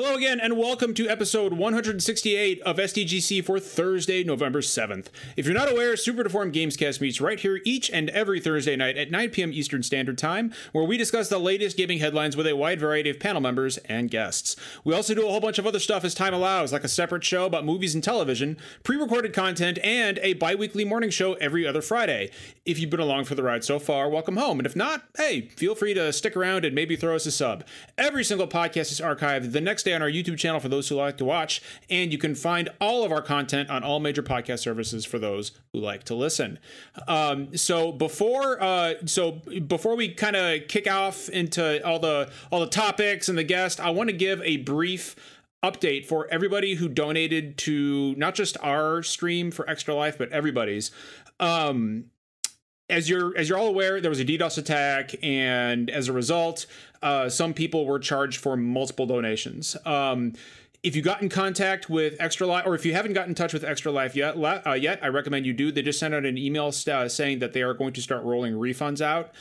Hello again, and welcome to episode 168 of SDGC for Thursday, November 7th. If you're not aware, Super Deformed Gamescast meets right here each and every Thursday night at 9 p.m. Eastern Standard Time, where we discuss the latest gaming headlines with a wide variety of panel members and guests. We also do a whole bunch of other stuff as time allows, like a separate show about movies and television, pre-recorded content, and a bi-weekly morning show every other Friday. If you've been along for the ride so far, welcome home, and if not, hey, feel free to stick around and maybe throw us a sub. Every single podcast is archived the next day on our YouTube channel for those who like to watch, and you can find all of our content on all major podcast services for those who like to listen. So before we kind of kick off into all the topics and the guests, I want to give a brief update for everybody who donated to not just our stream for Extra Life, but everybody's. As you're all aware, there was a DDoS attack, and as a result, some people were charged for multiple donations. If you got in contact with Extra Life, or if you haven't gotten in touch with Extra Life yet, I recommend you do. They just sent out an email saying that they are going to start rolling refunds out.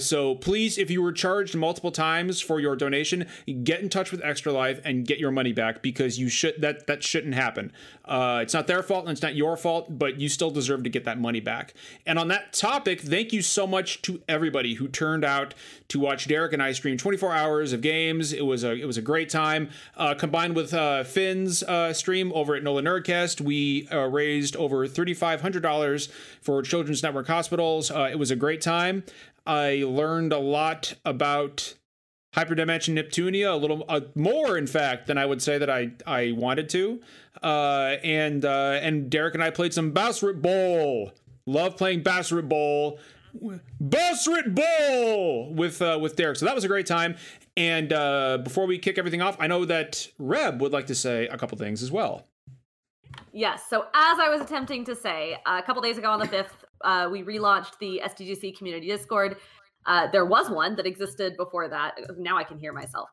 So please, if you were charged multiple times for your donation, get in touch with Extra Life and get your money back, because you should that shouldn't happen. It's not their fault and it's not your fault, but you still deserve to get that money back. And on that topic, thank you so much to everybody who turned out to watch Derek and I stream 24 hours of games. It was a great time. Combined with Finn's stream over at Nolan Nerdcast, we raised over $3,500 for Children's Network Hospitals. It was a great time. I learned a lot about Hyperdimension Neptunia, more in fact than I would say that I wanted to. And Derek and I played some Basric Bowl. Love playing Basric Bowl. Basric Bowl with Derek. So that was a great time. And before we kick everything off, I know that Reb would like to say a couple things as well. Yes. So as I was attempting to say, a couple days ago on the 5th, we relaunched the SDGC community Discord. There was one that existed before that. Now I can hear myself.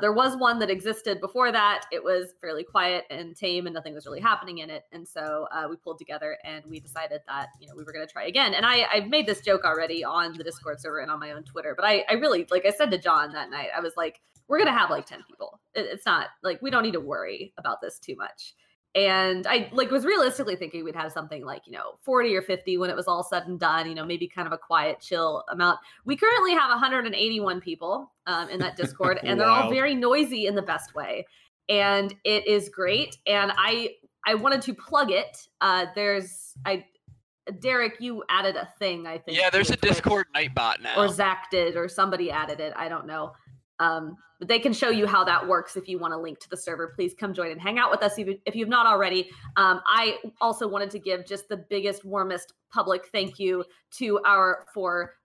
There was one that existed before that. It was fairly quiet and tame, and nothing was really happening in it. And so we pulled together and we decided that we were going to try again. And I've made this joke already on the Discord server and on my own Twitter, but I really, like I said to John that night, I was like, we're going to have like 10 people. It's not like we don't need to worry about this too much. And I was realistically thinking we'd have something like, 40 or 50 when it was all said and done, maybe kind of a quiet, chill amount. We currently have 181 people in that Discord, and wow. They're all very noisy in the best way. And it is great. And I wanted to plug it. Derek, you added a thing, I think. Yeah, there's a Discord night bot now. Or Zach did, or somebody added it. I don't know. But they can show you how that works. If you want a link to the server, please come join and hang out with us if you've not already. I also wanted to give just the biggest, warmest public thank you to our four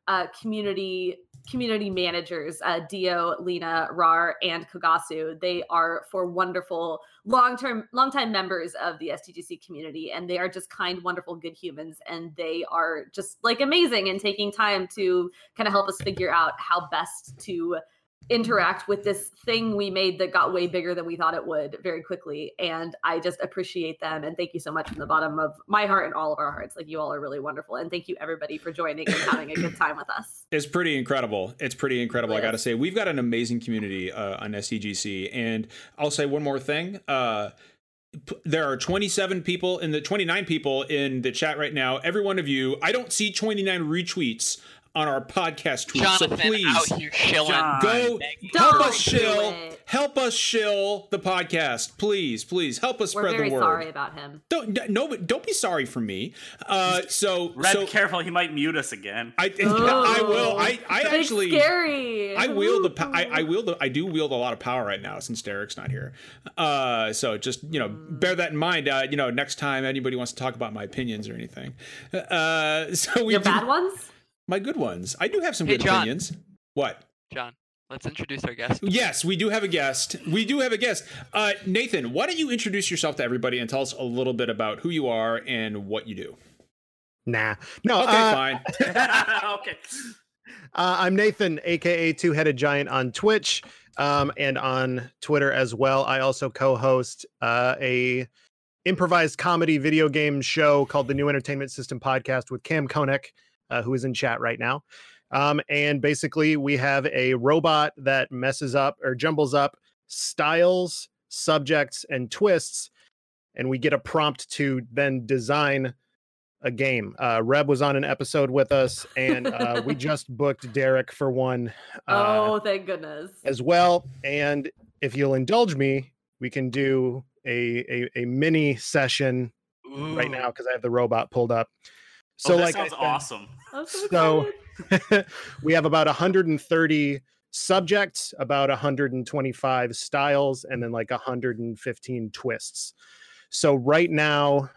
community managers, Dio, Lena, Rar, and Kogasu. They are four wonderful, long-time members of the SDGC community, and they are just kind, wonderful, good humans, and they are just amazing and taking time to kind of help us figure out how best to interact with this thing we made that got way bigger than we thought it would very quickly. And I just appreciate them, and thank you so much from the bottom of my heart and all of our hearts. You all are really wonderful, and thank you everybody for joining and having a good time with us. It's pretty incredible. It really I gotta say, we've got an amazing community on SDGC, and I'll say one more thing. There are 29 people in the chat right now. Every one of you, I don't see 29 retweets on our podcast tweet, so please go help us shill the podcast. Please help us spread the word. We're very sorry about him. Don't be sorry for me. So careful, he might mute us again. I will. I actually scary. I do wield a lot of power right now since Derek's not here. So just bear that in mind. Next time anybody wants to talk about my opinions or anything, so we your bad ones. My good ones. I do have some good opinions. What? John, let's introduce our guest. Yes, we do have a guest. Nathan, why don't you introduce yourself to everybody and tell us a little bit about who you are and what you do? Nah. No. Okay, fine. Okay. I'm Nathan, a.k.a. Two Headed Giant on Twitch and on Twitter as well. I also co-host a improvised comedy video game show called The New Entertainment System Podcast with Cam Koenig, who is in chat right now. And basically we have a robot that messes up or jumbles up styles, subjects, and twists, and we get a prompt to then design a game. Reb was on an episode with us, and we just booked Derek for one. Oh, thank goodness. As well, and if you'll indulge me, we can do a mini session right now because I have the robot pulled up. So that sounds awesome. So we have about 130 subjects, about 125 styles, and then like 115 twists. So right now,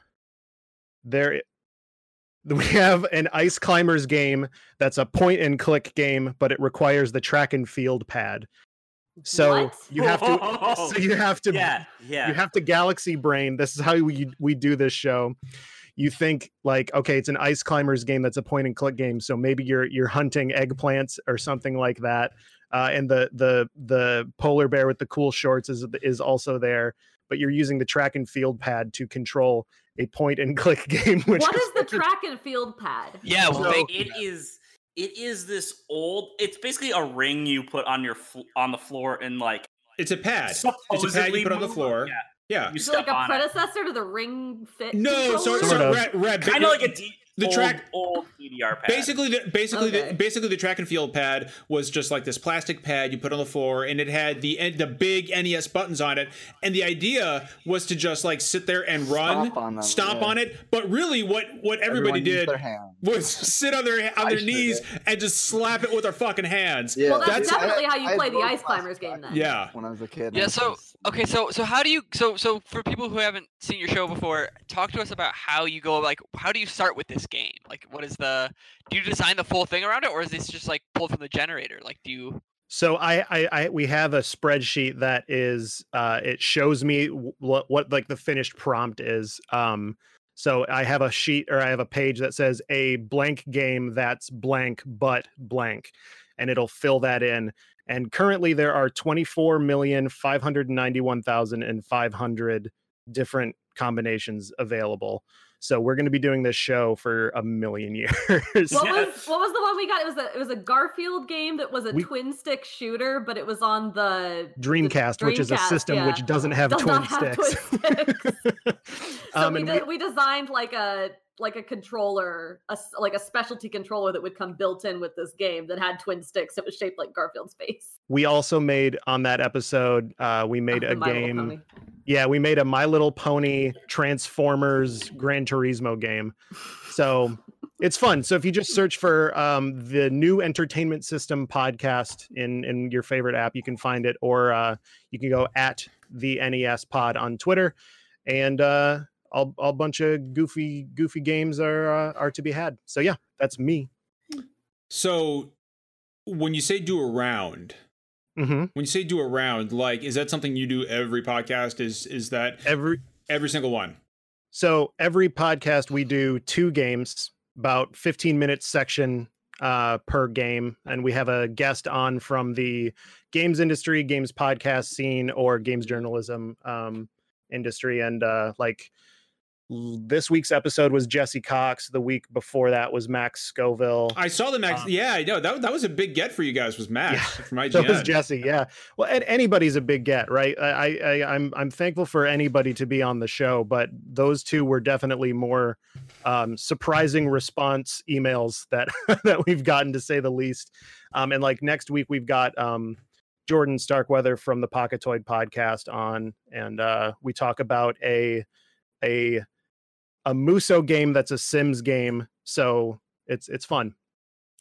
we have an Ice Climbers game that's a point-and-click game, but it requires the track and field pad. So you have to galaxy brain. This is how we do this show. You think like, okay, it's an Ice Climbers game that's a point-and-click game, so maybe you're hunting eggplants or something like that. And the polar bear with the cool shorts is also there, but you're using the track and field pad to control a point-and-click game. What is the track and field pad? Yeah, well, it is this old. It's basically a ring you put on the floor and like. It's a pad. It's a pad you put on the floor. Yeah. Yeah, you like a predecessor to the Ring Fit. No, sort of. Red, kind of like old DDR pad. Basically, the track and field pad was just like this plastic pad you put on the floor, and it had the big NES buttons on it. And the idea was to just like sit there and run, stomp on it. But really, what everybody did was sit on their knees and just slap it with their fucking hands. Yeah. Well, that's definitely how you play the Ice Climbers game then. Yeah, when I was a kid. Yeah. So how do you? So for people who haven't seen your show before, talk to us about how you go. Like, how do you start with this game? Like, what is do you design the full thing around it, or is this just like pulled from the generator? Like, do you? So we have a spreadsheet that is it shows me what like the finished prompt is. So I have a sheet or I have a page that says a blank game that's blank but blank, and it'll fill that in. And currently there are 24,591,500 different combinations available. So we're going to be doing this show for 1 million years. What was the one we got? It was a Garfield game that was a twin stick shooter, but it was on the Dreamcast, which is a system which does not have twin sticks. So we designed like a controller, like a specialty controller that would come built in with this game that had twin sticks. It was shaped like Garfield's face. We also made on that episode, we made a game. Yeah, we made a My Little Pony Transformers Gran Turismo game. So it's fun. So if you just search for the New Entertainment System Podcast in your favorite app, you can find it, or you can go at the NES Pod on Twitter. And, all bunch of goofy games are to be had. So yeah, that's me. So when you say do a round, like, is that something you do every podcast? Is that every single one? So every podcast we do 2 games, about 15-minute section per game, and we have a guest on from the games industry, games podcast scene, or games journalism industry, and like. This week's episode was Jesse Cox. The week before that was Max Scoville. I saw the Max. Yeah, I know that was a big get for you guys. Was Max from IGN? So was Jesse. Yeah. Well, anybody's a big get, right? I'm thankful for anybody to be on the show, but those 2 were definitely more surprising response emails that that we've gotten, to say the least. And like next week we've got Jordan Starkweather from the Pocketoid podcast on, and we talk about a Muso game that's a Sims game, so it's fun.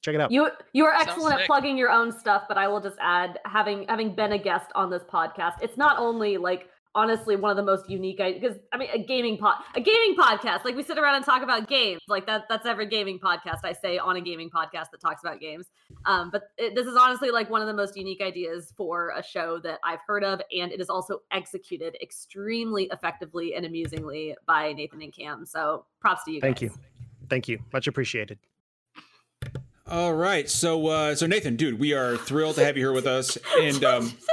Check it out. You are excellent at plugging your own stuff, but I will just add, having been a guest on this podcast, it's not only like honestly one of the most unique, because I mean a gaming podcast, like we sit around and talk about games, like that's every gaming podcast I say on a gaming podcast that talks about games. But this is honestly like one of the most unique ideas for a show that I've heard of, and it is also executed extremely effectively and amusingly by Nathan and Cam. So props to you guys. Thank you. Much appreciated. All right, so Nathan, dude, we are thrilled to have you here with us. And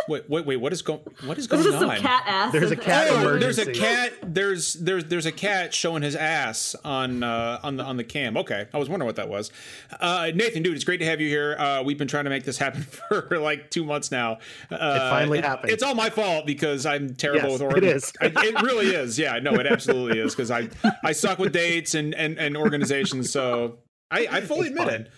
wait, what is going on? There's some cat ass. There's a cat emergency. There's a cat. There's a cat showing his ass on the cam. Okay, I was wondering what that was. Nathan, dude, it's great to have you here. We've been trying to make this happen for like 2 months now. It finally happened. It's all my fault because I'm terrible with organizing. It is. It really is. Yeah, no, it absolutely is because I suck with dates and organizations. So. I fully admit it.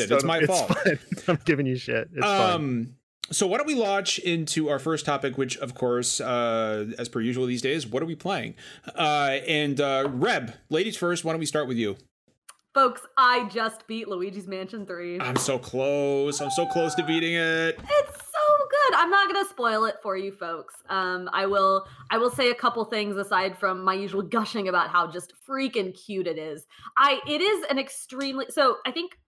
It's my fault. Fine. I'm giving you shit. It's fine. So why don't we launch into our first topic, which, of course, as per usual these days, what are we playing? And Reb, ladies first, why don't we start with you? Folks, I just beat Luigi's Mansion 3. I'm so close. I'm so close to beating it. It's so good. I'm not going to spoil it for you folks. I will say a couple things aside from my usual gushing about how just freaking cute it is. It is an extremely... So I think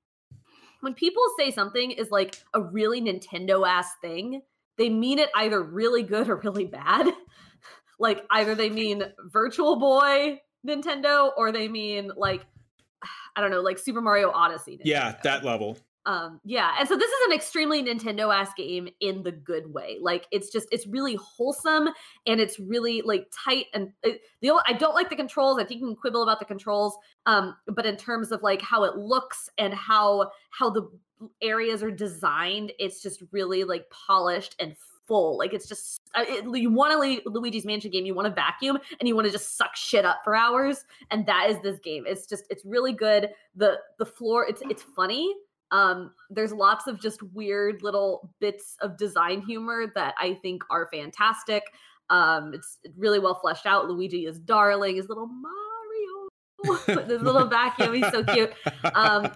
when people say something is like a really Nintendo-ass thing, they mean it either really good or really bad. Like either they mean Virtual Boy Nintendo or they mean like... I don't know, like Super Mario Odyssey. Nintendo. Yeah, that level. Yeah. And so this is an extremely Nintendo-esque game in the good way. Like it's really wholesome and it's really like tight. And I don't like the controls. I think you can quibble about the controls. But in terms of like how it looks and how the areas are designed, it's just really like polished and full. Like it's just, you want a Luigi's Mansion game, you want to vacuum and you want to just suck shit up for hours. And that is this game. It's just, it's really good. The floor, it's funny. There's lots of just weird little bits of design humor that I think are fantastic. It's really well fleshed out. Luigi is darling, his little Mario, his little vacuum. He's so cute.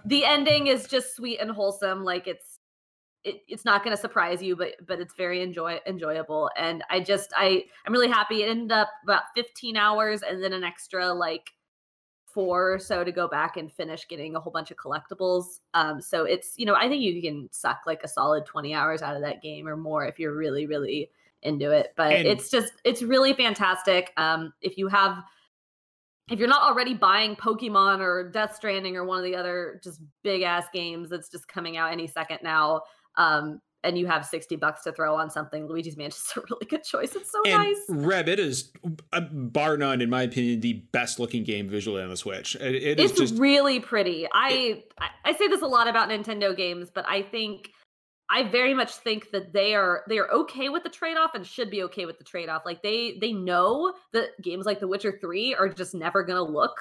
The ending is just sweet and wholesome. Like it's not going to surprise you, but it's very enjoyable. And I'm really happy. It ended up about 15 hours and then an extra like 4 or so to go back and finish getting a whole bunch of collectibles. So it's, you know, I think you can suck like a solid 20 hours out of that game or more if you're really, really into it. But it's really fantastic. If you're not already buying Pokemon or Death Stranding or one of the other just big ass games that's just coming out any second now, and you have $60 to throw on something, Luigi's Mansion is a really good choice. It's so nice. Reb, it is, bar none, in my opinion, the best looking game visually on the Switch. It's just really pretty. I say this a lot about Nintendo games, but I very much think that they are okay with the trade-off and should be okay with the trade-off. Like they know that games like The Witcher 3 are just never going to look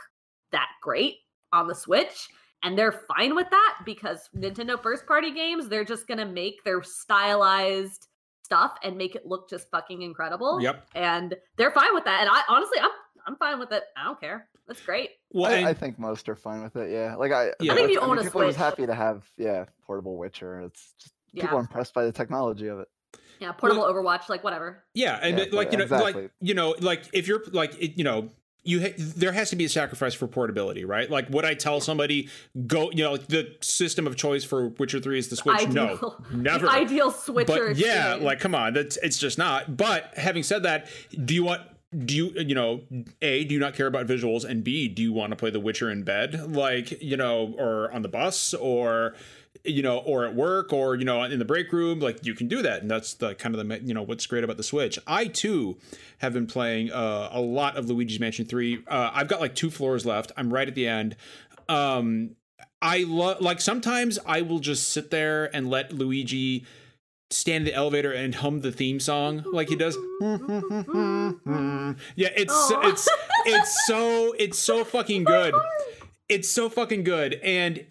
that great on the Switch. And they're fine with that because Nintendo first party games, they're just going to make their stylized stuff and make it look just fucking incredible. Yep. And they're fine with that. And I honestly, I'm fine with it. I don't care. That's great. Well, I think most are fine with it. Yeah. Like I think you own a Switch. People are happy to have portable Witcher. It's just, people are impressed by the technology of it. Yeah, portable Overwatch, like whatever. Yeah, and if you're like, you know, there has to be a sacrifice for portability, right? Like, would I tell somebody go? You know, the system of choice for Witcher 3 is the Switch. No, never. The ideal Switcher. But yeah, like come on, it's just not. But having said that, do you not care about visuals, and B, do you want to play The Witcher in bed, like, you know, or on the bus, or, you know, or at work, or, you know, in the break room? Like, you can do that. And that's the kind of the, you know, what's great about the Switch. I too have been playing a lot of Luigi's Mansion 3. I've got like 2 floors left. I'm right at the end. I love, like, sometimes I will just sit there and let Luigi stand in the elevator and hum the theme song like he does. Yeah, it's so fucking good. It's so fucking good, and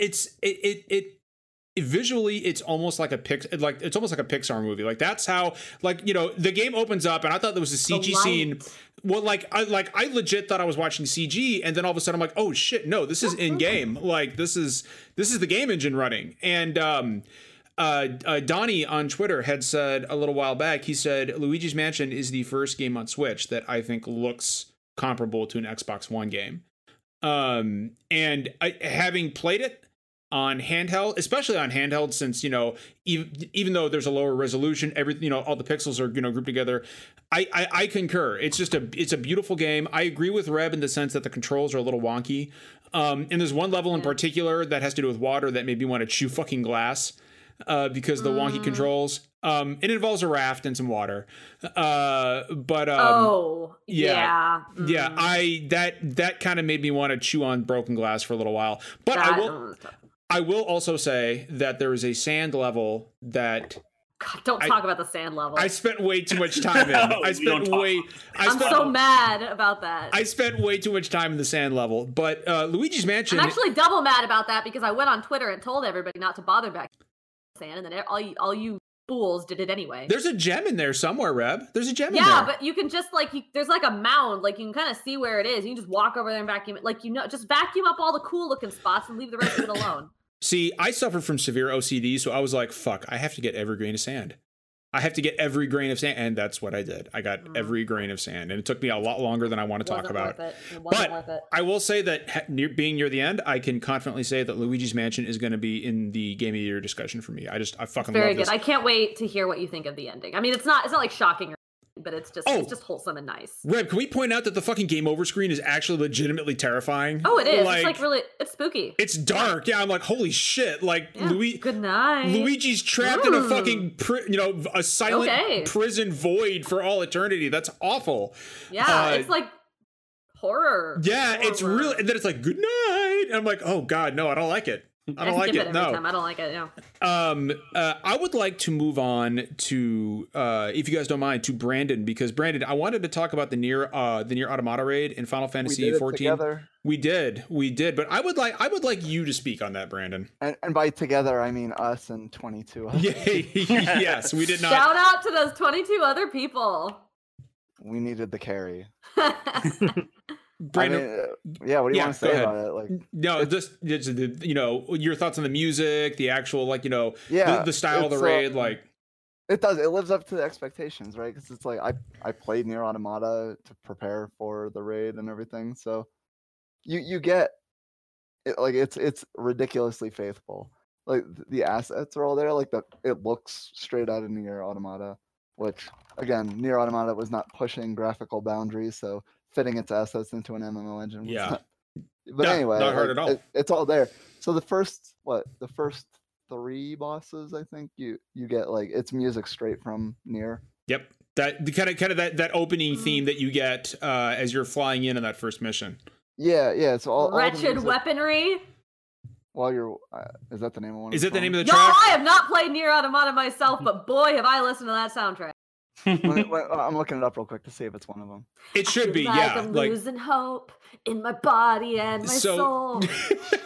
visually, it's almost like a Pixar movie. Like that's how, like, you know, the game opens up, and I thought there was a CG scene. Well, I legit thought I was watching CG, and then all of a sudden I'm like, oh shit, no, this is in game. Like this is the game engine running. And Donnie on Twitter had said a little while back, he said Luigi's Mansion is the first game on Switch that I think looks comparable to an Xbox One game. And having played it on handheld, especially on handheld, since, you know, even though there's a lower resolution, everything, you know, all the pixels are, you know, grouped together. I concur. It's just it's a beautiful game. I agree with Reb in the sense that the controls are a little wonky. And there's one level in particular that has to do with water that made me want to chew fucking glass because of the wonky controls. It involves a raft and some water. That kind of made me want to chew on broken glass for a little while. But I will also say that there is a sand level that... God, don't talk about the sand level. I spent way too much time in. I'm so mad about that. I spent way too much time in the sand level. But Luigi's Mansion... I'm actually double mad about that because I went on Twitter and told everybody not to bother back sand, and then all you fools did it anyway. There's a gem in there somewhere, Reb. There's a gem in there. Yeah, but you can just, there's a mound. You can kind of see where it is. You can just walk over there and vacuum it. Just vacuum up all the cool-looking spots and leave the rest of it alone. See, I suffer from severe OCD, so I was like, fuck, I have to get every grain of sand. And that's what I did. I got every grain of sand, and it took me a lot longer than I want to talk about. It wasn't worth it. I will say that being near the end, I can confidently say that Luigi's Mansion is going to be in the Game of the Year discussion for me. I fucking love this. Very good. I can't wait to hear what you think of the ending. I mean, it's not shocking or anything, but it's just wholesome and nice. Reb, can we point out that the fucking game over screen is actually legitimately terrifying? Oh, it is. It's spooky. It's dark. Yeah, I'm like, holy shit. Good night. Luigi's trapped in a fucking, a silent prison void for all eternity. That's awful. Yeah, it's like horror. Yeah, it's real. And then it's like, good night. And I'm like, oh God, no, I don't like it. I don't like it. No. I would like to move on to, if you guys don't mind, to Brandon, because Brandon, I wanted to talk about the Nier Automata raid in Final Fantasy XIV. We did. But I would like you to speak on that, Brandon. And by together, I mean us and 22 others. Yes, we did not. Shout out to those 22 other people. We needed the carry. Brandon, what do you want to say about it? Your thoughts on the music, the actual the style of the raid, it lives up to the expectations, right? Because it's I played Nier Automata to prepare for the raid and everything, so you get it, it's ridiculously faithful. The assets are all there, it looks straight out of Nier Automata, which again, Nier Automata was not pushing graphical boundaries, so fitting its assets into an MMO engine. Yeah. Not hard at all. It's all there. So the first three bosses, I think you get it's music straight from Nier. Yep. That kind of that opening theme that you get as you're flying in on that first mission. Yeah. Yeah. So all wretched weaponry. While you're, is that the name of one? Is it the name of the track? No, I have not played Nier Automata myself, but boy, have I listened to that soundtrack. I'm looking it up real quick to see if it's one of them. It should be, yeah. I'm losing hope in my body and my soul.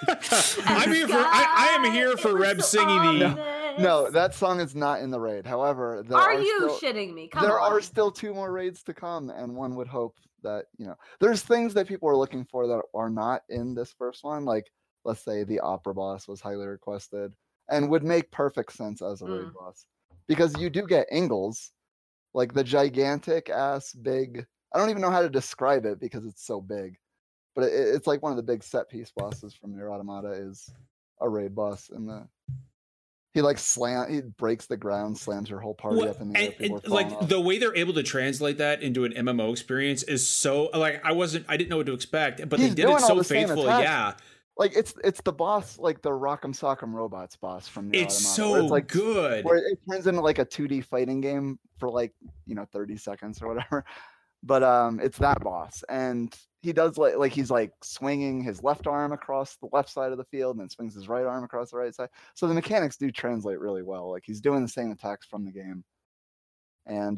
I am here for Reb singing the... No, that song is not in the raid. However, are you shitting me? There are still two more raids to come, and one would hope that, there's things that people are looking for that are not in this first one. Let's say the opera boss was highly requested and would make perfect sense as a raid boss. Because you do get Ingles. The gigantic ass big, I don't even know how to describe it because it's so big, but it's one of the big set piece bosses from Nier Automata is a raid boss, and he breaks the ground, slams your whole party up in the air. And the way they're able to translate that into an MMO experience is so I didn't know what to expect, but they did it so faithfully. Yeah. It's the boss, the Rock'em Sock'em Robots boss from Nier Automata. It's so good. Where it turns into a 2D fighting game for 30 seconds or whatever. But it's that boss, and he does he's swinging his left arm across the left side of the field, and then swings his right arm across the right side. So the mechanics do translate really well. He's doing the same attacks from the game, and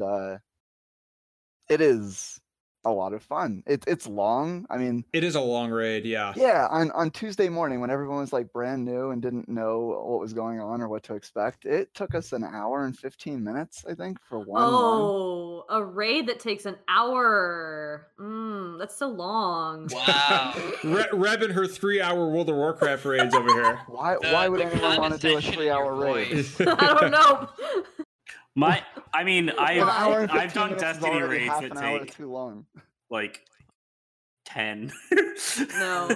it is a lot of fun. It's long. I mean, it is a long raid. Yeah. Yeah. On Tuesday morning, when everyone was brand new and didn't know what was going on or what to expect, it took us an hour and 15 minutes, I think, for one. Oh, a raid that takes an hour. That's so long. Wow. Reb and her 3-hour World of Warcraft raids over here. Why would anyone want to do a 3-hour raid? I don't know. I've done Destiny raids that take too long. 10. No.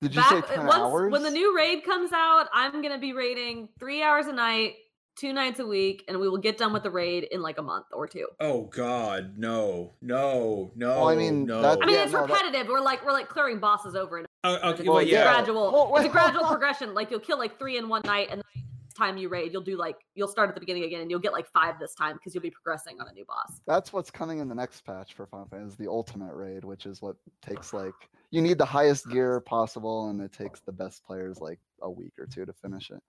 Did you say 10 hours? When the new raid comes out, I'm going to be raiding 3 hours a night two nights a week, and we will get done with the raid in like a month or two. Oh God, no. Well, I mean, it's repetitive. That... We're like clearing bosses over and over. It's a gradual progression. Like you'll kill like 3 in one night, and the next time you raid, you'll start at the beginning again, and you'll get like 5 this time because you'll be progressing on a new boss. That's what's coming in the next patch for Final Fantasy is the ultimate raid, which is what takes like you need the highest gear possible, and it takes the best players like a week or two to finish it.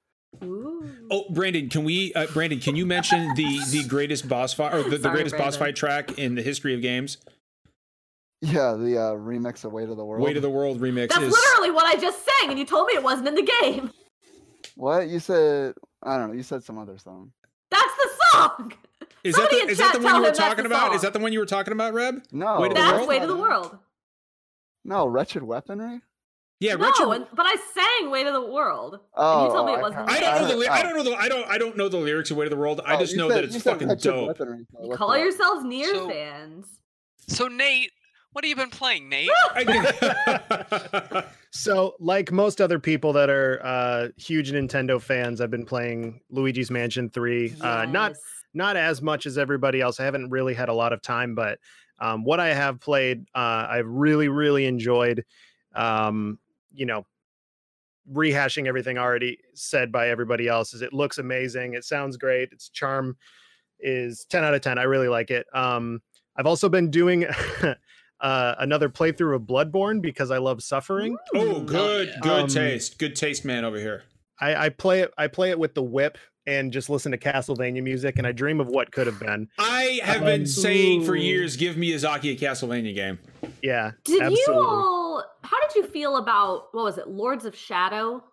Ooh. Oh, Brandon, can you mention the greatest boss fight or the greatest Brandon. Boss fight track in the history of games? Yeah, the remix of Weight of the World. Weight of the World remix. That's literally what I just sang, and you told me it wasn't in the game. What you said? I don't know. You said some other song. That's the song. Is that the one you were talking about? Is that the one you were talking about, Reb? No, that's Weight of the World. No, Wretched Weaponry. Yeah, no, but I sang "Weight of the World." Oh, and you told me it wasn't. I don't know the lyrics of "Weight of the World." I just know that it's fucking dope. You call yourselves Nier fans. So Nate, what have you been playing, Nate? So, like most other people that are huge Nintendo fans, I've been playing Luigi's Mansion 3. Yes. Not as much as everybody else. I haven't really had a lot of time, but what I have played, I've really, really enjoyed. You know, rehashing everything already said by everybody else is it looks amazing. It sounds great. Its charm is 10 out of 10. I really like it. I've also been doing another playthrough of Bloodborne because I love suffering. Oh, good taste. Good taste, man over here. I play it with the whip and just listen to Castlevania music, and I dream of what could have been. I have been saying for years, give me Izaki a Castlevania game. Yeah, how did you feel about, what was it, Lords of Shadow?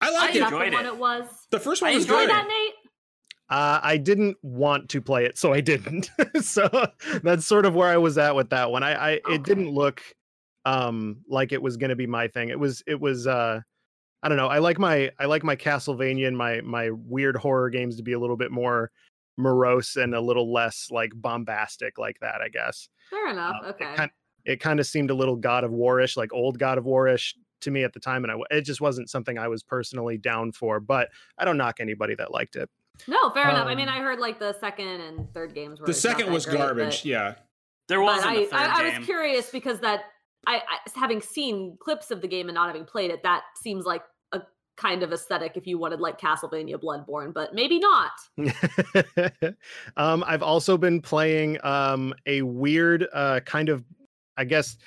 I enjoyed it. The first one was good. Enjoyed that, Nate? I didn't want to play it, so I didn't. So that's sort of where I was at with that one. It didn't look like it was going to be my thing. It was I don't know. I like my Castlevania and my weird horror games to be a little bit more morose and a little less like bombastic like that, I guess. Fair enough. Okay. It kind of seemed a little God of War-ish, like old God of War-ish to me at the time, and it just wasn't something I was personally down for. But I don't knock anybody that liked it. No, fair enough. I mean, I heard like the second and third games were. The second was garbage. Yeah, there wasn't. I was curious because that I having seen clips of the game and not having played it, that seems like kind of aesthetic if you wanted like Castlevania Bloodborne, but maybe not. I've also been playing a weird kind of, I guess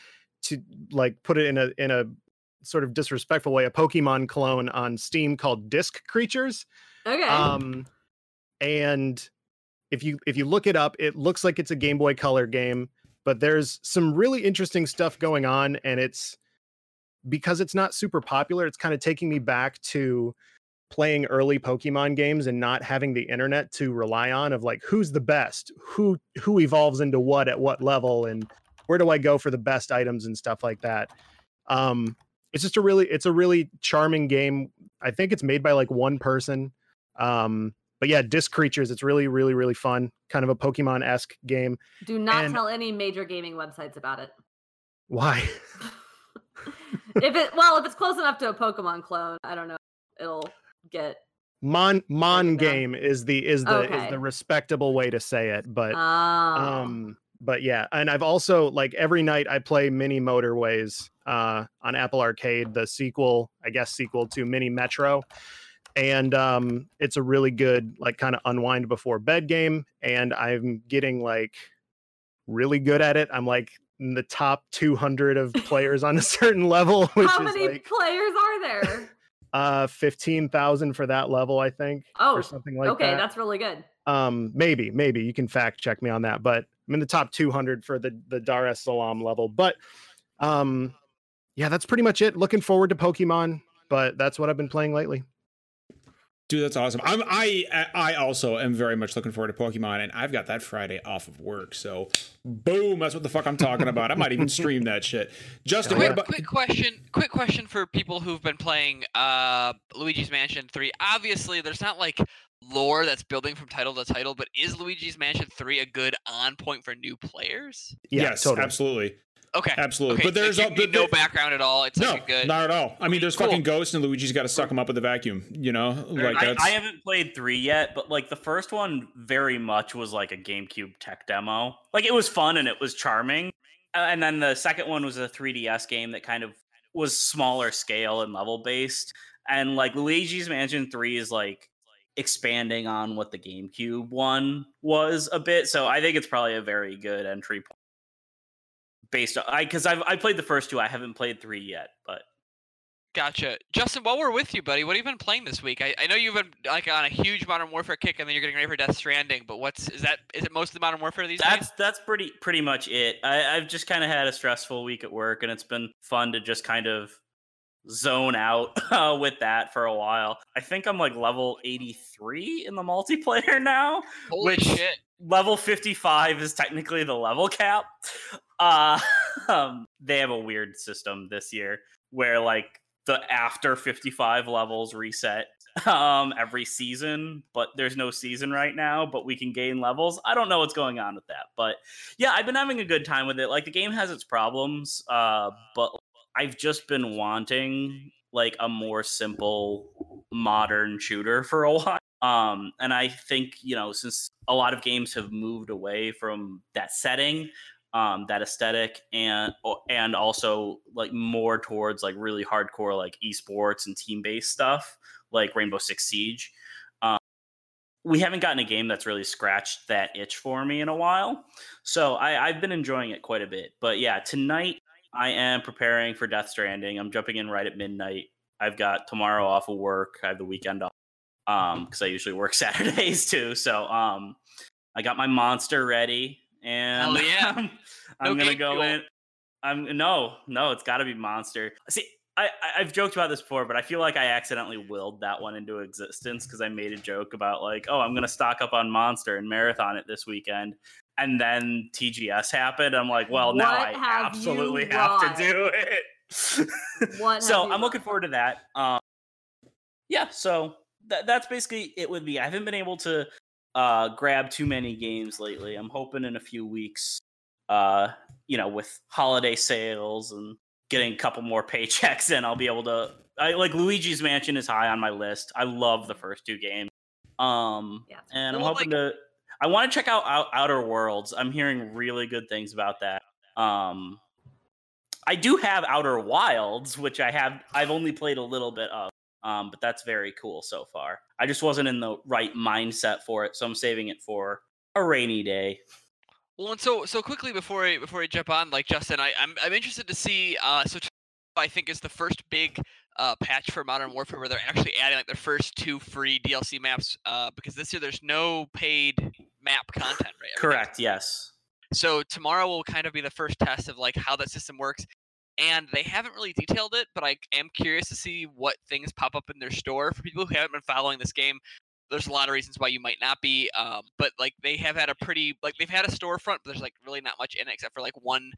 to like put it in a sort of disrespectful way, a Pokemon clone on Steam called Disc Creatures. Okay. And if you look it up, it looks like it's a Game Boy Color game, but there's some really interesting stuff going on, and it's because it's not super popular, it's kind of taking me back to playing early Pokemon games and not having the internet to rely on of like, who's the best, who evolves into what at what level, and where do I go for the best items and stuff like that. It's just a really charming game. I think it's made by like one person. But yeah, Disc Creatures, it's really, really, really fun. Kind of a Pokemon-esque game. Do not tell any major gaming websites about it. Why? If it's close enough to a Pokemon clone, I don't know. It'll get Mon Game is the respectable way to say it, but but yeah, and I've also like every night I play Mini Motorways on Apple Arcade, the sequel to Mini Metro, and it's a really good like kind of unwind before bed game, and I'm getting like really good at it. I'm like in the top 200 of players on a certain level. How many players are there? 15,000 for that level, I think. Oh, or something like that. Okay, that's really good. Maybe you can fact check me on that, but I'm in the top 200 for the Dar es Salaam level. But yeah, that's pretty much it. Looking forward to Pokemon, but that's what I've been playing lately. Dude, that's awesome. I also am very much looking forward to Pokemon, and I've got that Friday off of work, so boom, that's what the fuck I'm talking about. I might even stream that shit. Justin, quick question for people who've been playing Luigi's Mansion 3. Obviously, there's not like lore that's building from title to title, but is Luigi's Mansion 3 a good on point for new players? Yeah, yes, totally. Absolutely. Okay. Absolutely. Okay. But there's no background at all. It's like good. Not at all. I mean, there's fucking ghosts and Luigi's got to suck them up with a vacuum, you know? Like I haven't played 3 yet, but like the first one very much was like a GameCube tech demo. Like it was fun and it was charming. And then the second one was a 3DS game that kind of was smaller scale and level based. And like Luigi's Mansion 3 is like expanding on what the GameCube one was a bit. So I think it's probably a very good entry point. Based on, because I played the first 2, I haven't played 3 yet, but gotcha. Justin, while we're with you, buddy, what have you been playing this week? I know you've been like on a huge Modern Warfare kick, and then you're getting ready for Death Stranding. But is it mostly Modern Warfare these days? That's pretty much it. I've just kind of had a stressful week at work, and it's been fun to just kind of zone out with that for a while. I think I'm like level 83 in the multiplayer now. Holy shit! Level 55 is technically the level cap. They have a weird system this year where like the after 55 levels reset every season, but there's no season right now, but we can gain levels. I don't know what's going on with that, but yeah, I've been having a good time with it. Like the game has its problems, but I've just been wanting like a more simple modern shooter for a while. And I think, you know, since a lot of games have moved away from that setting, that aesthetic, and also like more towards like really hardcore like esports and team-based stuff like Rainbow Six Siege. We haven't gotten a game that's really scratched that itch for me in a while, so I've been enjoying it quite a bit. But yeah, tonight I am preparing for Death Stranding. I'm jumping in right at midnight. I've got tomorrow off of work. I have the weekend off because I usually work Saturdays too. So I got my monster ready. And I'm gonna go in. I'm no, it's got to be monster. See, I've joked about this before, but I feel like I accidentally willed that one into existence because I made a joke about like, oh, I'm gonna stock up on monster and marathon it this weekend, and then TGS happened. I'm like, well, now I absolutely have to do it. So I'm looking forward to that. Yeah, so that's basically it with me. I haven't been able to grab too many games lately. I'm hoping in a few weeks, you know, with holiday sales and getting a couple more paychecks in, I'll be able to. I like Luigi's Mansion is high on my list. I love the first 2 games. And I'm hoping to. I want to check out Outer Worlds. I'm hearing really good things about that. I do have Outer Wilds, which I've only played a little bit of. But that's very cool so far. I just wasn't in the right mindset for it, so I'm saving it for a rainy day. Well, and so quickly before I jump on, like Justin, I'm interested to see. So I think is the first big patch for Modern Warfare where they're actually adding like the first 2 free DLC maps. Because this year there's no paid map content, right? Correct. Yes. So tomorrow will kind of be the first test of like how that system works. And they haven't really detailed it, but I am curious to see what things pop up in their store. For people who haven't been following this game, there's a lot of reasons why you might not be. But like they have had a storefront, but there's like really not much in it except for like one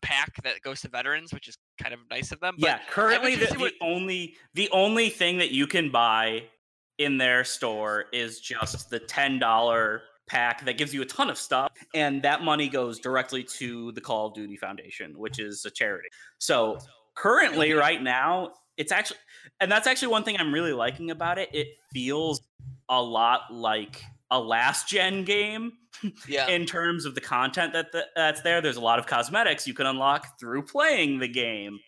pack that goes to veterans, which is kind of nice of them. But yeah, currently the only thing that you can buy in their store is just the $10 pack that gives you a ton of stuff, and that money goes directly to the Call of Duty Foundation, which is a charity. So currently right now it's actually, and that's actually one thing I'm really liking about it. It feels a lot like a last gen game in terms of the content that's there. There's a lot of cosmetics you can unlock through playing the game.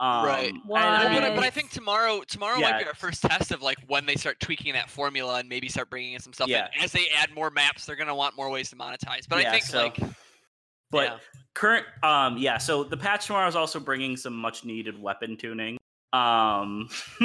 Right. But I think tomorrow might be our first test of like when they start tweaking that formula and maybe start bringing in some stuff. Yeah. As they add more maps, they're going to want more ways to monetize. But So the patch tomorrow is also bringing some much needed weapon tuning. That's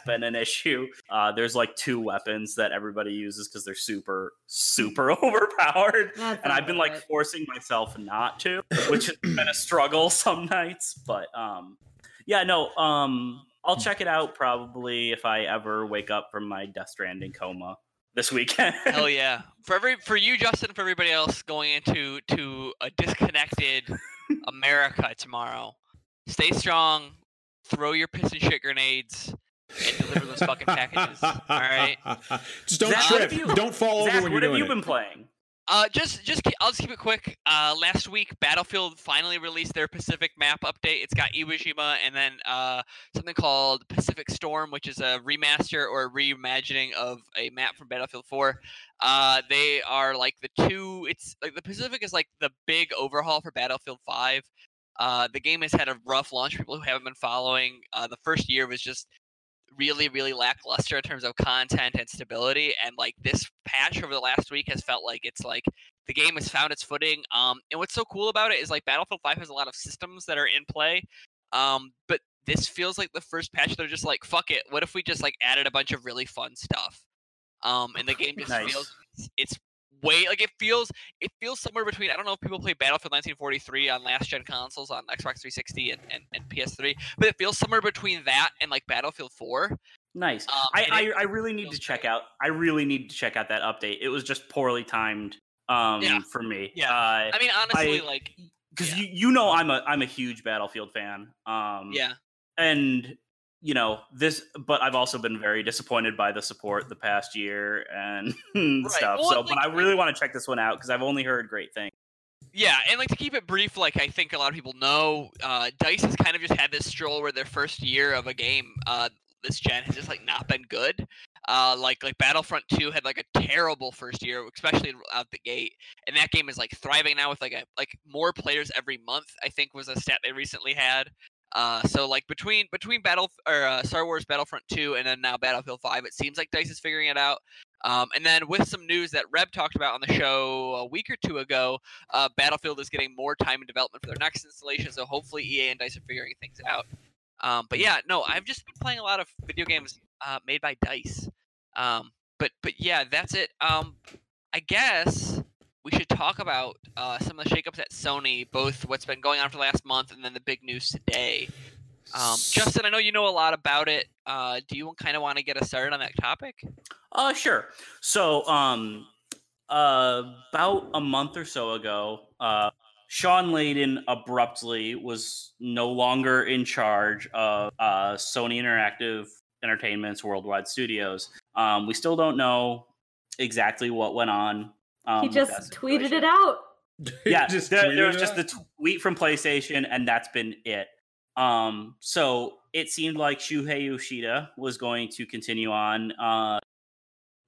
been an issue. There's like 2 weapons that everybody uses because they're super, super overpowered. And I've been like forcing myself not to, which has been a struggle some nights. But I'll check it out probably if I ever wake up from my Death Stranding coma this weekend. Hell yeah. For you, Justin, for everybody else going into a disconnected America tomorrow, stay strong. Throw your piss and shit grenades and deliver those fucking packages. All right. Just don't trip. Don't fall over when you're doing it. What have you been playing? I'll just keep it quick. Last week, Battlefield finally released their Pacific map update. It's got Iwo Jima and then something called Pacific Storm, which is a remaster or a reimagining of a map from Battlefield 4. They are like the two. It's like the Pacific is like the big overhaul for Battlefield 5. The game has had a rough launch. People who haven't been following, the first year was just really, really lackluster in terms of content and stability. And like this patch over the last week has felt like it's like the game has found its footing. And what's so cool about it is like Battlefield 5 has a lot of systems that are in play. But this feels like the first patch. They're just like, fuck it. What if we just like added a bunch of really fun stuff? And the game just feels it's way like it feels somewhere between, I don't know if people play Battlefield 1943 on last gen consoles on Xbox 360 and PS3, but it feels somewhere between that and like Battlefield 4. Nice. I really need to check out that update. It was just poorly timed for me. Yeah. I mean honestly because I'm a huge Battlefield fan. And you know this, but I've also been very disappointed by the support the past year and stuff. Well, so, but I really want to check this one out because I've only heard great things. Yeah, and like to keep it brief, like I think a lot of people know, DICE has kind of just had this stroll where their first year of a game, this gen has just like not been good. Like Battlefront 2 had like a terrible first year, especially out the gate, and that game is like thriving now with like more players every month. I think was a stat they recently had. So like between Star Wars Battlefront 2 and then now Battlefield 5, it seems like DICE is figuring it out. And then with some news that Reb talked about on the show a week or two ago, Battlefield is getting more time in development for their next installation. So hopefully EA and DICE are figuring things out. I've just been playing a lot of video games made by DICE. That's it. I guess we should talk about some of the shakeups at Sony, both what's been going on for the last month and then the big news today. Justin, I know you know a lot about it. Do you kind of want to get us started on that topic? Sure. So about a month or so ago, Sean Layden abruptly was no longer in charge of Sony Interactive Entertainment's worldwide studios. We still don't know exactly what went on. He just tweeted it out. Yeah, there was just the tweet from PlayStation, and that's been it. So it seemed like Shuhei Yoshida was going to continue on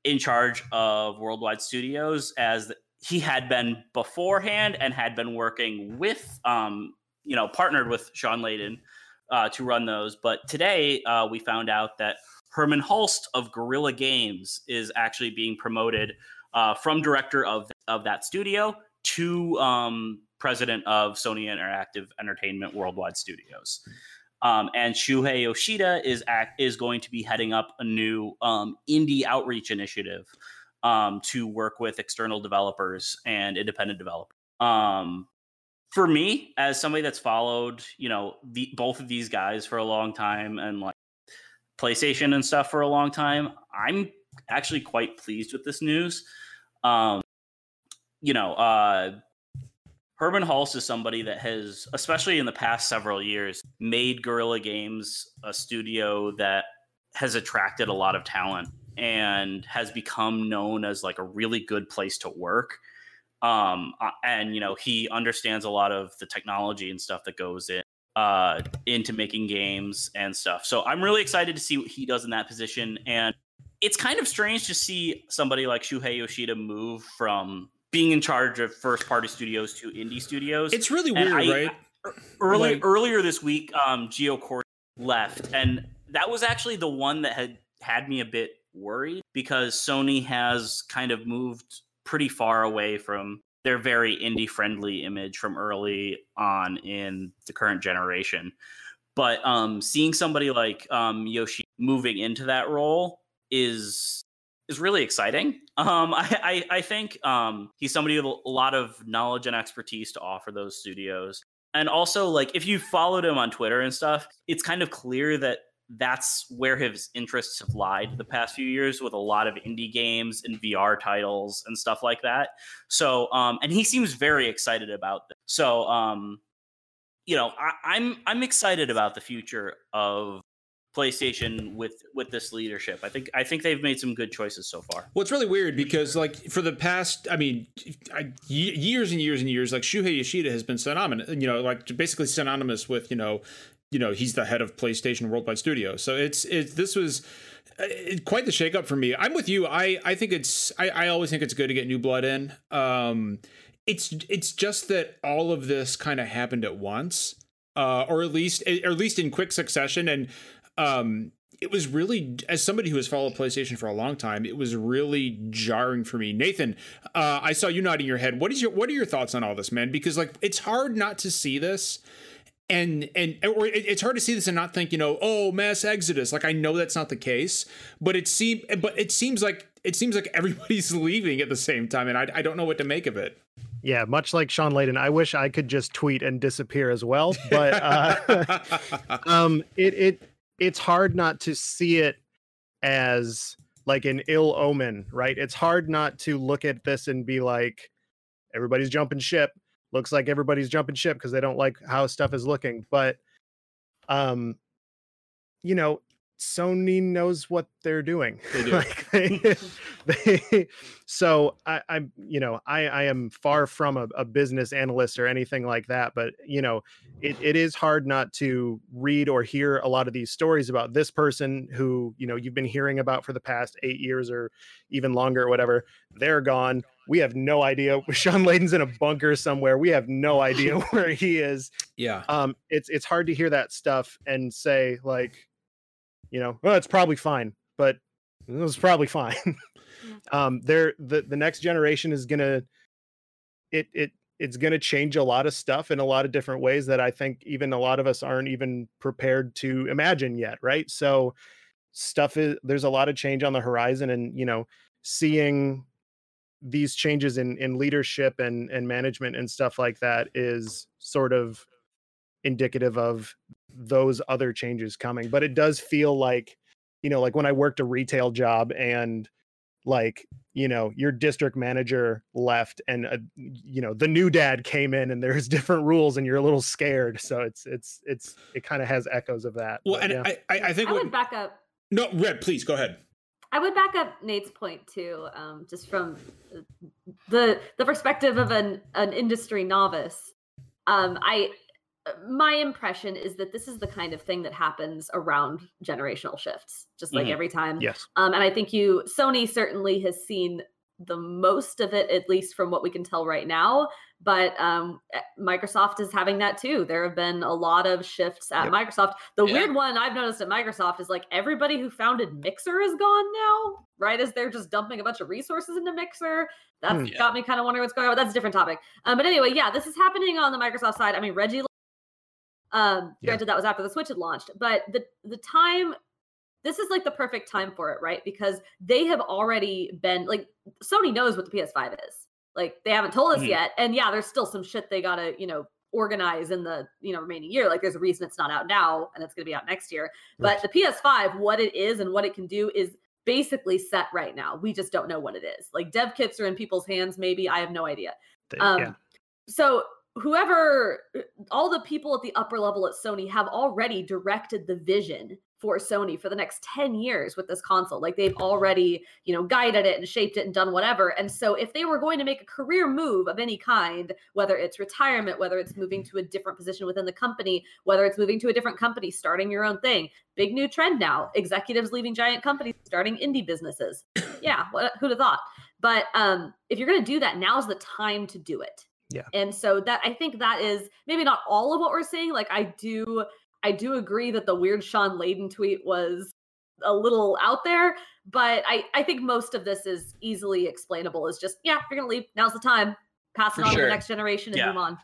in charge of Worldwide Studios as he had been beforehand and had been working with, partnered with Sean Layden to run those. But today we found out that Herman Hulst of Guerrilla Games is actually being promoted from director of that studio to president of Sony Interactive Entertainment Worldwide Studios. And Shuhei Yoshida is going to be heading up a new indie outreach initiative to work with external developers and independent developers. For me, as somebody that's followed, both of these guys for a long time and like PlayStation and stuff for a long time, I'm actually quite pleased with this news. Herman Hulst is somebody that has, especially in the past several years, made Guerrilla Games a studio that has attracted a lot of talent and has become known as like a really good place to work. He understands a lot of the technology and stuff that goes into making games and stuff. So I'm really excited to see what he does in that position. And it's kind of strange to see somebody like Shuhei Yoshida move from being in charge of first-party studios to indie studios. It's really weird, right? Earlier this week, Gio Corti left, and that was actually the one that had me a bit worried because Sony has kind of moved pretty far away from their very indie-friendly image from early on in the current generation. But seeing somebody like Yoshida moving into that role is really exciting. I think he's somebody with a lot of knowledge and expertise to offer those studios. And also, like, if you followed him on Twitter and stuff, it's kind of clear that that's where his interests have lied the past few years with a lot of indie games and VR titles and stuff like that. So, and he seems very excited about this. So, I'm excited about the future of PlayStation with this leadership. I think they've made some good choices so far. Well, it's really weird because like for the past, years and years and years, like Shuhei Yoshida has been synonymous, basically synonymous with, he's the head of PlayStation Worldwide Studios. So this was quite the shakeup for me. I'm with you. I always think it's good to get new blood in. It's just that all of this kind of happened at once, or at least in quick succession. And it was really, as somebody who has followed PlayStation for a long time, it was really jarring for me. Nathan, I saw you nodding your head. What are your thoughts on all this, man? Because like, it's hard not to see this and not think, mass exodus. Like, I know that's not the case, but it seems like everybody's leaving at the same time. And I don't know what to make of it. Yeah, much like Sean Layden, I wish I could just tweet and disappear as well. But it's hard not to see it as like an ill omen, right? It's hard not to look at this and be like, everybody's jumping ship. Looks like everybody's jumping ship because they don't like how stuff is looking. But, Sony knows what they're doing. They do. Like so I am far from a business analyst or anything like that, but it is hard not to read or hear a lot of these stories about this person who, you've been hearing about for the past 8 years or even longer or whatever. They're gone. We have no idea. Sean Layden's in a bunker somewhere. We have no idea where he is. Yeah. It's hard to hear that stuff and say like, it's probably fine, but it was probably fine. The next generation is gonna it's gonna change a lot of stuff in a lot of different ways that I think even a lot of us aren't even prepared to imagine yet, right? So there's a lot of change on the horizon, and seeing these changes in leadership and management and stuff like that is sort of indicative of those other changes coming. But it does feel like, like when I worked a retail job and like, your district manager left and, the new dad came in and there's different rules and you're a little scared. So it kind of has echoes of that. Well, but, I would back up. No, Reb, please go ahead. I would back up Nate's point too, just from the perspective of an industry novice. My impression is that this is the kind of thing that happens around generational shifts, just like every time. Yes. And I think Sony certainly has seen the most of it, at least from what we can tell right now. But Microsoft is having that too. There have been a lot of shifts at Microsoft. The weird one I've noticed at Microsoft is like everybody who founded Mixer is gone now, right? As they're just dumping a bunch of resources into Mixer. That's got me kind of wondering what's going on. But that's a different topic. But anyway, this is happening on the Microsoft side. I mean, Reggie. Granted, that was after the Switch had launched, but the time, this is like the perfect time for it, right? Because they have already been like, Sony knows what the PS5 is. Like they haven't told us yet. And there's still some shit they gotta, organize in the, remaining year. Like there's a reason it's not out now and it's going to be out next year, right. But the PS5, what it is and what it can do is basically set right now. We just don't know what it is. Like dev kits are in people's hands. Maybe I have no idea. So all the people at the upper level at Sony have already directed the vision for Sony for the next 10 years with this console. Like they've already, guided it and shaped it and done whatever. And so if they were going to make a career move of any kind, whether it's retirement, whether it's moving to a different position within the company, whether it's moving to a different company, starting your own thing, big new trend now, executives leaving giant companies, starting indie businesses. Who'd have thought? But if you're going to do that, now's the time to do it. Yeah. And so that, I think that is maybe not all of what we're seeing. Like I do agree that the weird Sean Layden tweet was a little out there, but I think most of this is easily explainable. It's just, if you're going to leave, now's the time. Pass it on to the next generation and move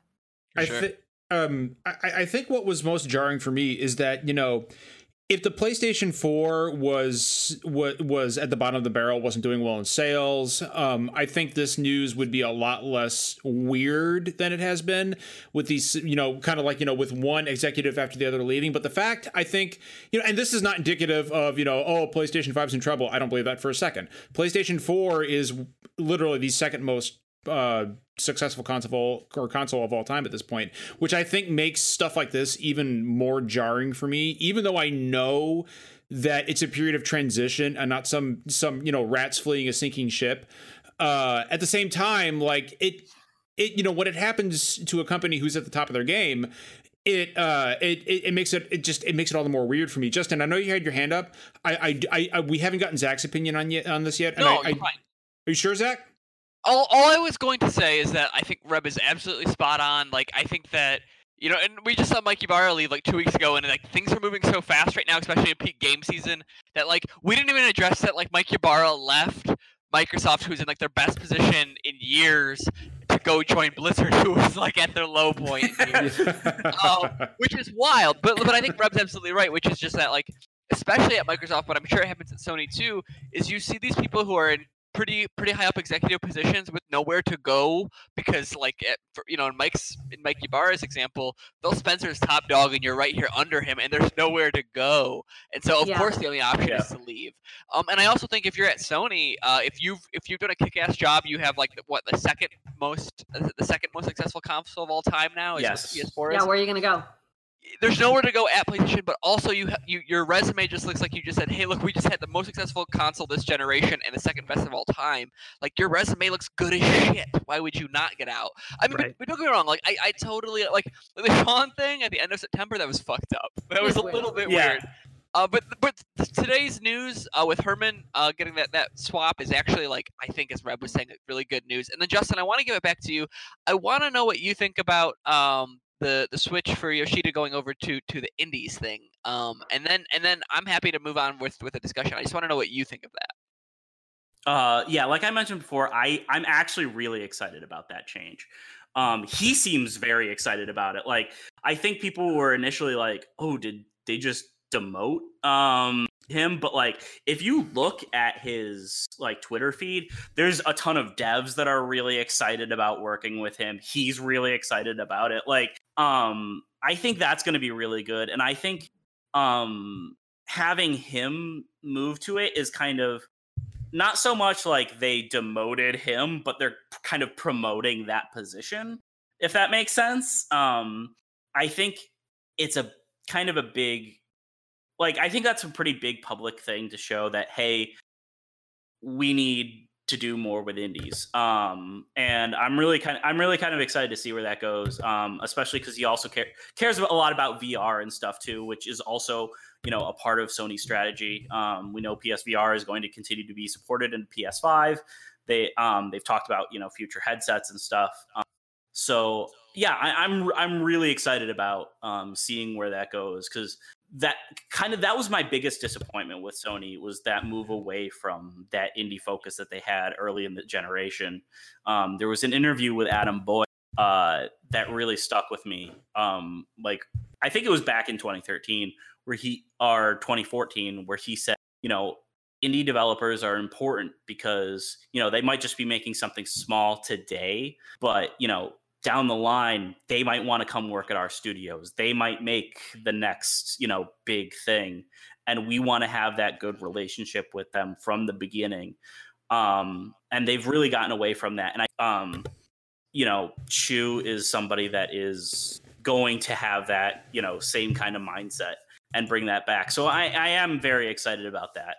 on. I think what was most jarring for me is that, if the PlayStation 4 was at the bottom of the barrel, wasn't doing well in sales, I think this news would be a lot less weird than it has been with these, with one executive after the other leaving. But the fact, I think, and this is not indicative of, PlayStation 5's in trouble. I don't believe that for a second. PlayStation 4 is literally the second most successful console of all time at this point, which I think makes stuff like this even more jarring for me, even though I know that it's a period of transition and not some you know, rats fleeing a sinking ship. At the same time, like it you know, when it happens to a company who's at the top of their game, it makes it all the more weird for me. Justin, I know you had your hand up. I we haven't gotten Zach's opinion on this yet. And no, you're fine. Are you sure, Zach? All I was going to say is that I think Reb is absolutely spot on. Like, I think that, you know, and we just saw Mikey Barra leave like 2 weeks ago, and like things are moving so fast right now, especially in peak game season, that like we didn't even address that like Mikey Barra left Microsoft, who's in like their best position in years, to go join Blizzard, who was like at their low point, which is wild. But I think Reb's absolutely right, which is just that like, especially at Microsoft, but I'm sure it happens at Sony too, is you see these people who are in pretty high up executive positions with nowhere to go, because like in Mikey Barra's example, Phil Spencer's top dog and you're right here under him and there's nowhere to go, and so of course the only option is to leave. And I also think if you're at Sony, if you've done a kick-ass job, you have like the second most successful console of all time now. Yes. Is what the PS4 is. Yeah, where are you gonna go? There's nowhere to go at PlayStation, but also your resume just looks like you just said, hey, look, we just had the most successful console this generation and the second best of all time. Like, your resume looks good as shit. Why would you not get out? I mean, right. But don't get me wrong. Like, I totally, like, the Sean thing at the end of September, that was fucked up. That was a little bit weird. But today's news with Herman getting that swap is actually, like, I think, as Reb was saying, really good news. And then, Justin, I want to give it back to you. I want to know what you think about the switch for Yoshida going over to the indies thing, and then I'm happy to move on with the discussion. I just want to know what you think of that. Like I mentioned before, I'm actually really excited about that change. He seems very excited about it. Like, I think people were initially like, oh, did they just demote him? But like, if you look at his like Twitter feed, there's a ton of devs that are really excited about working with him. He's really excited about it. Like, I think that's going to be really good. And I think having him move to it is kind of not so much like they demoted him, but they're kind of promoting that position, if that makes sense. I think it's a kind of a big, like, I think that's a pretty big public thing to show that, hey, we need to do more with indies. And I'm really kind of excited to see where that goes, especially because he also cares a lot about VR and stuff, too, which is also, you know, a part of Sony's strategy. We know PSVR is going to continue to be supported in PS5. They've talked about, you know, future headsets and stuff. So, yeah, I'm really excited about seeing where that goes, because that was my biggest disappointment with Sony, was that move away from that indie focus that they had early in the generation. There was an interview with Adam Boyd that really stuck with me. Like, I think it was back in 2014, where he said, you know, indie developers are important because, you know, they might just be making something small today, but, you know, down the line, they might want to come work at our studios. They might make the next, you know, big thing. And we want to have that good relationship with them from the beginning. And they've really gotten away from that. And I, you know, Chu is somebody that is going to have that, you know, same kind of mindset and bring that back. So I am very excited about that.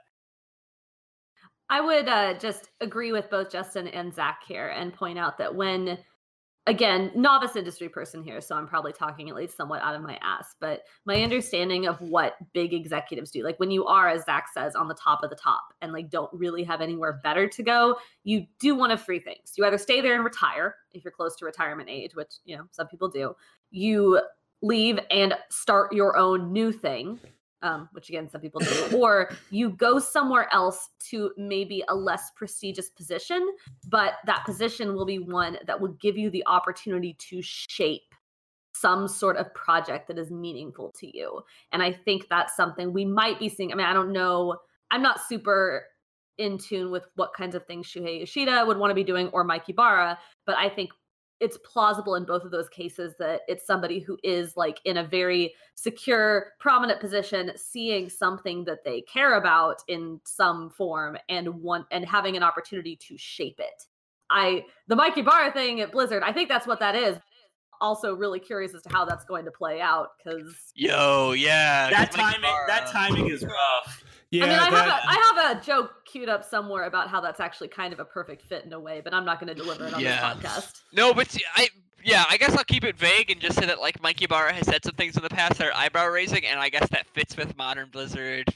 I would just agree with both Justin and Zach here and point out that when, again, novice industry person here, so I'm probably talking at least somewhat out of my ass, but my understanding of what big executives do, like when you are, as Zach says, on the top of the top and like don't really have anywhere better to go, you do one of three things. You either stay there and retire, if you're close to retirement age, which, you know, some people do. You leave and start your own new thing, which again, some people do, or you go somewhere else to maybe a less prestigious position, but that position will be one that will give you the opportunity to shape some sort of project that is meaningful to you. And I think that's something we might be seeing. I mean, I don't know. I'm not super in tune with what kinds of things Shuhei Yoshida would want to be doing or Mikey Barra, but I think it's plausible in both of those cases that it's somebody who is like in a very secure, prominent position, seeing something that they care about in some form and having an opportunity to shape it. The Mike Ybarra thing at Blizzard, I think that's what that is. Also really curious as to how that's going to play out, because that timing is rough. Yeah, I mean, I have a joke queued up somewhere about how that's actually kind of a perfect fit in a way, but I'm not going to deliver it on this podcast. No, but I guess I'll keep it vague and just say that, like, Mike Ybarra has said some things in the past that are eyebrow-raising, and I guess that fits with Modern Blizzard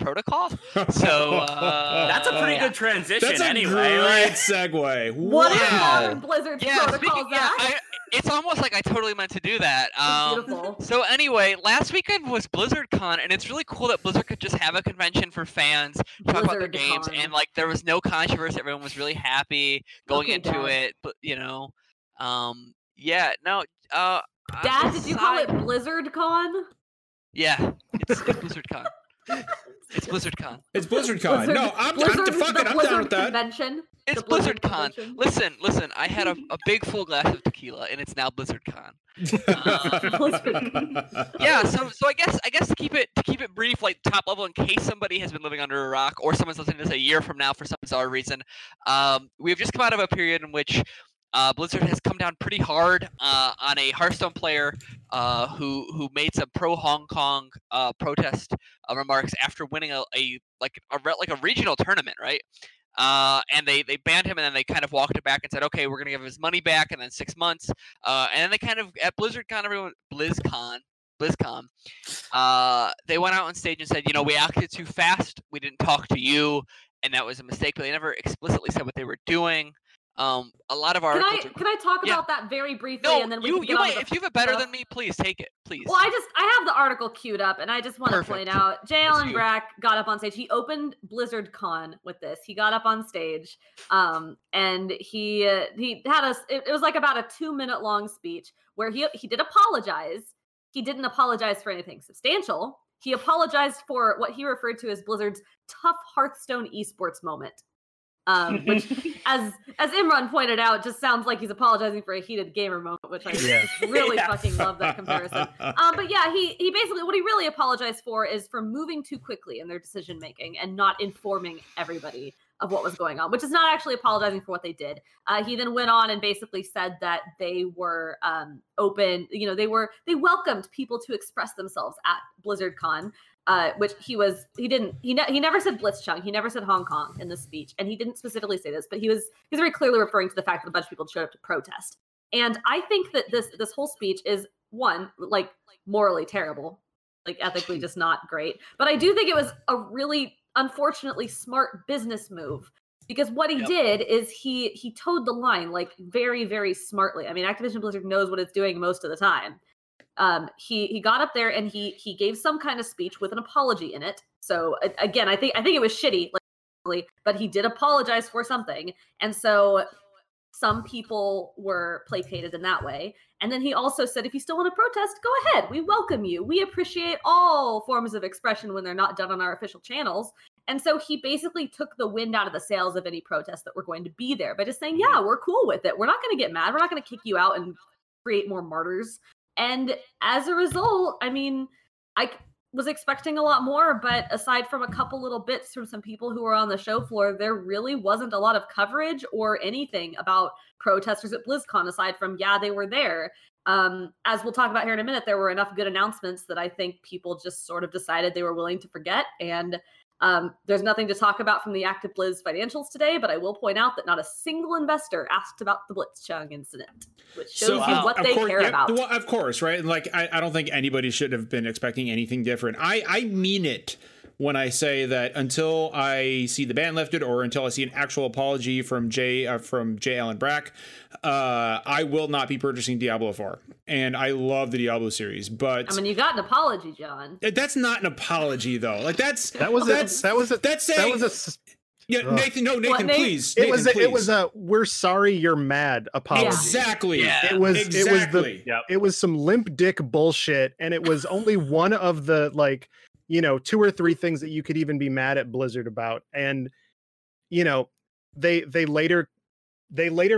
protocol. So that's a pretty good transition. That's a great segue. What is Modern Blizzard's protocol? It's almost like I totally meant to do that. So anyway, last weekend was BlizzardCon, and it's really cool that Blizzard could just have a convention for fans, talk about their games, and like there was no controversy. Everyone was really happy going into it, but you know. Dad, did you call it BlizzardCon? Yeah, it's BlizzardCon. It's BlizzardCon. It's BlizzardCon. Blizzard, no, I'm down with that. Convention. It's BlizzardCon. Listen, I had a big full glass of tequila, and it's now BlizzardCon. So I guess to keep it brief, like top level, in case somebody has been living under a rock or someone's listening to this a year from now for some bizarre reason, we've just come out of a period in which Blizzard has come down pretty hard on a Hearthstone player who made some pro Hong Kong protest remarks after winning a regional tournament, right? And they banned him, and then they kind of walked it back and said, okay, we're going to give his money back, and then 6 months. And then they kind of, at BlizzCon, they went out on stage and said, you know, we acted too fast, we didn't talk to you, and that was a mistake, but they never explicitly said what they were doing. A lot of articles. Can I talk about that very briefly? No, and then if you have it better than me, please take it. Please. Well, I have the article queued up, and I just want to point out J. Allen Brack got up on stage. He opened BlizzardCon with this. He got up on stage, and he had us. It was like about a 2-minute long speech where he did apologize. He didn't apologize for anything substantial. He apologized for what he referred to as Blizzard's tough Hearthstone esports moment. Which, as Imran pointed out, just sounds like he's apologizing for a heated gamer moment, which I really fucking love that comparison. But yeah, he basically, what he really apologized for is for moving too quickly in their decision making and not informing everybody of what was going on, which is not actually apologizing for what they did. He then went on and basically said that they were open, you know, they welcomed people to express themselves at BlizzardCon. Which he never said Blitzchung, he never said Hong Kong in the speech, and he didn't specifically say this, but he's very clearly referring to the fact that a bunch of people showed up to protest. And I think that this whole speech is, one, like morally terrible, like ethically just not great, but I do think it was a really, unfortunately, smart business move, because what he did is he towed the line, like, very, very smartly. I mean, Activision Blizzard knows what it's doing most of the time. He got up there and he gave some kind of speech with an apology in it. So again, I think it was shitty, like, but he did apologize for something. And so some people were placated in that way. And then he also said, if you still want to protest, go ahead. We welcome you. We appreciate all forms of expression when they're not done on our official channels. And so he basically took the wind out of the sails of any protests that were going to be there by just saying, yeah, we're cool with it. We're not going to get mad. We're not going to kick you out and create more martyrs. And as a result, I mean, I was expecting a lot more, but aside from a couple little bits from some people who were on the show floor, there really wasn't a lot of coverage or anything about protesters at BlizzCon, aside from, they were there. As we'll talk about here in a minute, there were enough good announcements that I think people just sort of decided they were willing to forget. And there's nothing to talk about from the Active Blizz financials today, but I will point out that not a single investor asked about the Blitzchung incident, which shows you what they care about. Well, of course, right? And like, I don't think anybody should have been expecting anything different. I mean it when I say that until I see the ban lifted or until I see an actual apology from J. Allen Brack, I will not be purchasing Diablo 4. And I love the Diablo series, but I mean, you got an apology, John. That's not an apology, though. Like Nathan, please. It was a "we're sorry you're mad" apology. Exactly. Yeah. It was some limp dick bullshit, and it was only one of the, like, you know, 2 or 3 things that you could even be mad at Blizzard about. And, you know, they later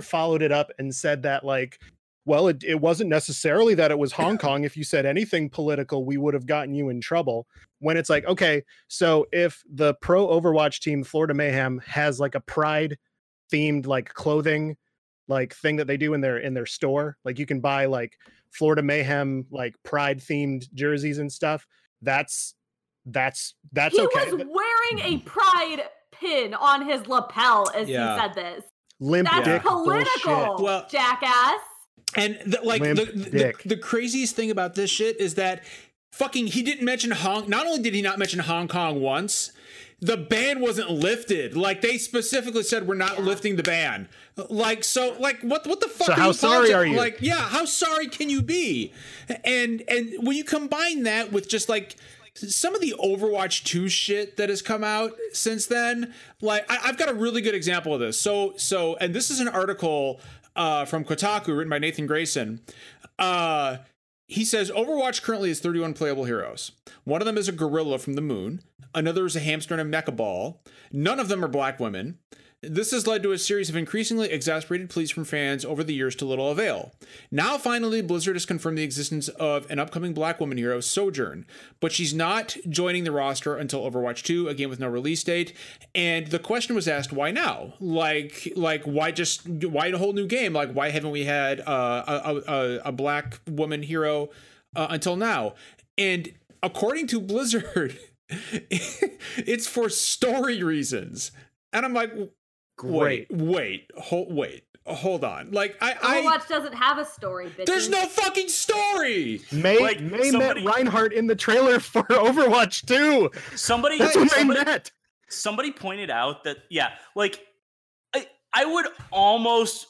followed it up and said that, like, well, it wasn't necessarily that it was Hong Kong. If you said anything political, we would have gotten you in trouble. When it's like, okay, so if the pro Overwatch team, Florida Mayhem, has like a pride themed like clothing like thing that they do in their store. Like you can buy like Florida Mayhem like Pride themed jerseys and stuff. That's okay. He was wearing a Pride pin on his lapel as he said this. Limp that's dick political, well, jackass. And the craziest thing about this shit is that fucking he didn't mention Hong. Not only did he not mention Hong Kong once, the ban wasn't lifted. Like they specifically said, we're not lifting the ban. Like so, like what the fuck? So how sorry are you? Like yeah, how sorry can you be? And when you combine that with just like some of the Overwatch 2 shit that has come out since then, like I've got a really good example of this. So and this is an article from Kotaku written by Nathan Grayson. He says Overwatch currently has 31 playable heroes. One of them is a gorilla from the moon. Another is a hamster and a mecha ball. None of them are black women. This has led to a series of increasingly exasperated pleas from fans over the years to little avail. Now, finally, Blizzard has confirmed the existence of an upcoming black woman hero, Sojourn, but she's not joining the roster until Overwatch 2, a game with no release date. And the question was asked, why now? Like why a whole new game? Like, why haven't we had a black woman hero until now? And according to Blizzard, it's for story reasons. And I'm like, great. Wait, hold on. Like, Overwatch doesn't have a story, bitch. There's no fucking story. May met Reinhardt in the trailer for Overwatch 2. Somebody pointed out that, I would almost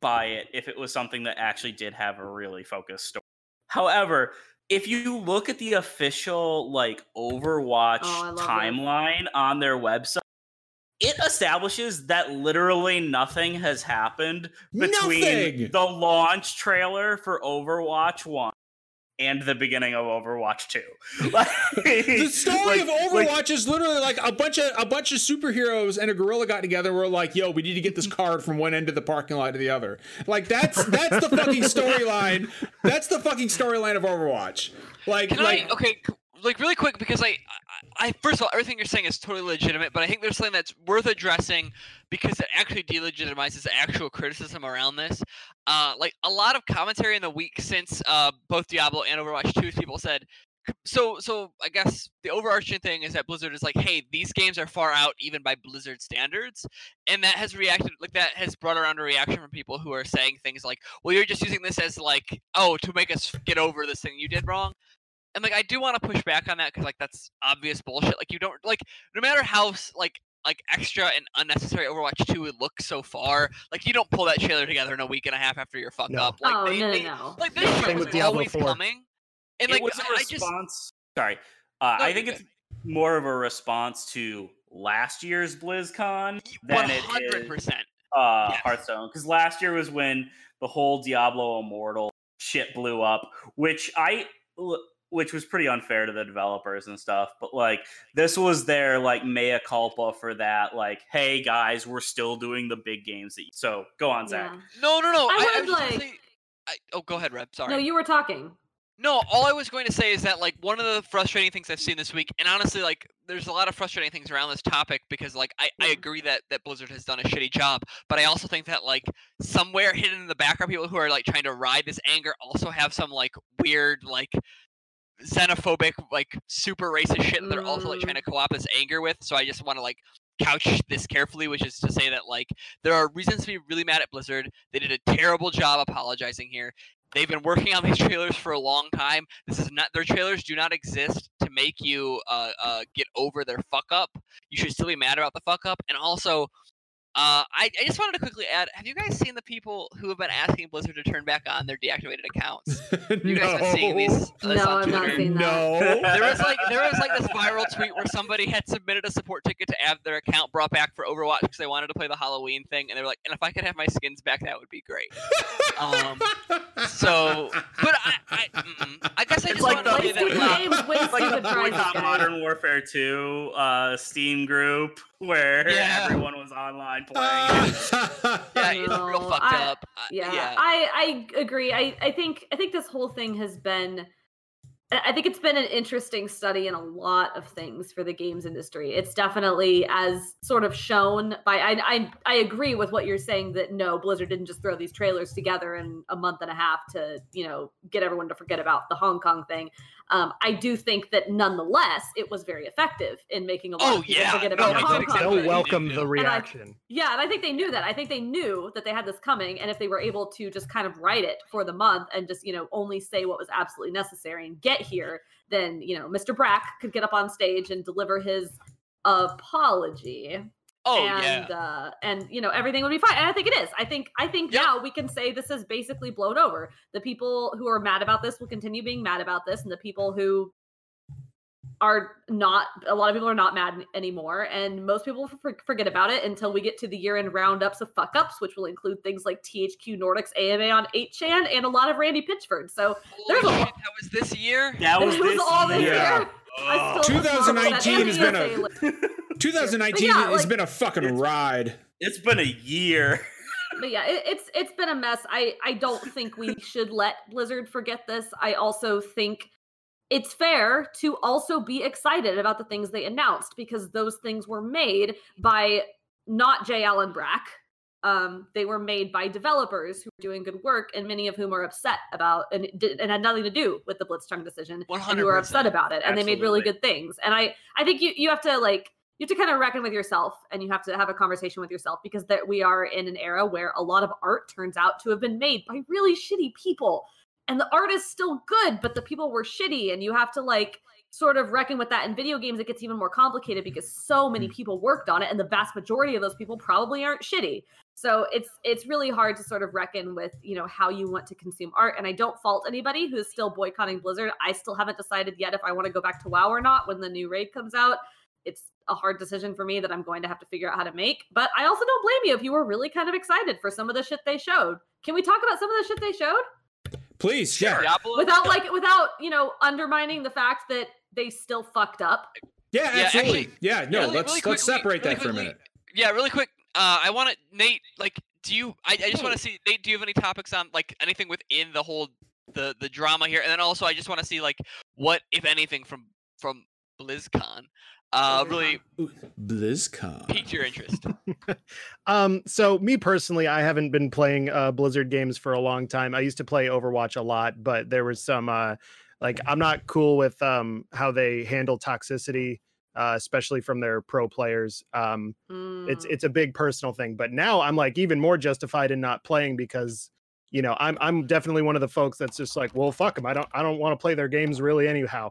buy it if it was something that actually did have a really focused story. However, if you look at the official like Overwatch timeline on their website, it establishes that literally nothing has happened between the launch trailer for Overwatch 1 and the beginning of Overwatch 2. Like, the story of Overwatch is literally like a bunch of superheroes and a gorilla got together and were like, yo, we need to get this card from one end of the parking lot to the other. Like that's the fucking storyline. That's the fucking storyline of Overwatch. Like really quick, because I first of all, everything you're saying is totally legitimate, but I think there's something that's worth addressing because it actually delegitimizes the actual criticism around this. A lot of commentary in the week since both Diablo and Overwatch 2, people said, so I guess the overarching thing is that Blizzard is like, hey, these games are far out even by Blizzard standards, and that has brought around a reaction from people who are saying things like, well, you're just using this as like, oh, to make us get over this thing you did wrong. And, I do want to push back on that because, that's obvious bullshit. Like, you don't, no matter how, extra and unnecessary Overwatch 2 would look so far, you don't pull that trailer together in a week and a half after you're fucked up. This shit was always coming. And, it was a response. I think it's more of a response to last year's BlizzCon than it is Hearthstone. Because last year was when the whole Diablo Immortal shit blew up, which was pretty unfair to the developers and stuff. But this was their mea culpa for that. Hey guys, we're still doing the big games. So go on, Zach. Yeah. No. I go ahead, Reb. Sorry. No, you were talking. No, all I was going to say is that one of the frustrating things I've seen this week, and honestly, there's a lot of frustrating things around this topic because I agree that Blizzard has done a shitty job, but I also think that somewhere hidden in the background, people who are trying to ride this anger also have some weird xenophobic super racist shit that they're also trying to co-opt this anger with. So I just want to couch this carefully, which is to say that there are reasons to be really mad at Blizzard. They did a terrible job apologizing here. They've been working on these trailers for a long time. This is not, their trailers do not exist to make you get over their fuck up. You should still be mad about the fuck up. And also I just wanted to quickly add, have you guys seen the people who have been asking Blizzard to turn back on their deactivated accounts? You guys been seeing these? No, I've not seen that. No. There was this viral tweet where somebody had submitted a support ticket to have their account brought back for Overwatch because they wanted to play the Halloween thing, and they were like, and if I could have my skins back, that would be great. I guess I just want to say that Modern Warfare 2 Steam group where everyone was online playing. It's real fucked up. I agree. I think this whole thing has been I think it's been an interesting study in a lot of things for the games industry. It's definitely as sort of shown by, I agree with what you're saying that no, Blizzard didn't just throw these trailers together in a month and a half to, you know, get everyone to forget about the Hong Kong thing. I do think that nonetheless, it was very effective in making a lot of people forget about the Hong Kong thing. Welcome the reaction. And I think they knew that. I think they knew that they had this coming, and if they were able to just kind of write it for the month and just, you know, only say what was absolutely necessary and get here, then, you know, Mr. Brack could get up on stage and deliver his apology. And you know, everything would be fine. And I think it is. I think now we can say this is basically blown over. The people who are mad about this will continue being mad about this, and the people who are not, a lot of people are not mad anymore, and most people forget about it until we get to the year-end roundups of fuck-ups, which will include things like THQ Nordic's AMA on 8chan and a lot of Randy Pitchford. So there's a lot. That was this year? That was all this year. Oh. 2019 has been a 2019 has been a fucking ride. It's been a year. But yeah, it's been a mess. I don't think we should let Blizzard forget this. I also think it's fair to also be excited about the things they announced, because those things were made by not J. Allen Brack. They were made by developers who are doing good work, and many of whom are upset about and had nothing to do with the Blitzchung decision, 100%. And who are upset about it. And Absolutely. They made really good things. And I think you have to kind of reckon with yourself, and you have to have a conversation with yourself, because that we are in an era where a lot of art turns out to have been made by really shitty people. And the art is still good, but the people were shitty, and you have to sort of reckon with that. In video games, it gets even more complicated because so many people worked on it, and the vast majority of those people probably aren't shitty. So it's really hard to sort of reckon with, you know, how you want to consume art. And I don't fault anybody who's still boycotting Blizzard. I still haven't decided yet if I want to go back to WoW or not when the new raid comes out. It's a hard decision for me that I'm going to have to figure out how to make. But I also don't blame you if you were really kind of excited for some of the shit they showed. Can we talk about some of the shit they showed? Please, sure. Yeah. Without you know, undermining the fact that they still fucked up. Yeah, absolutely. Let's separate that for a minute. Yeah, really quick. I want to, Nate. I just want to see, Nate, do you have any topics on anything within the whole the drama here? And then also, I just want to see what, if anything, from BlizzCon. Really, BlizzCon piqued your interest. So me personally, I haven't been playing Blizzard games for a long time. I used to play Overwatch a lot, but there was some I'm not cool with how they handle toxicity, especially from their pro players. It's a big personal thing. But now I'm even more justified in not playing, because you know I'm definitely one of the folks that's just well, fuck them. I don't want to play their games really anyhow.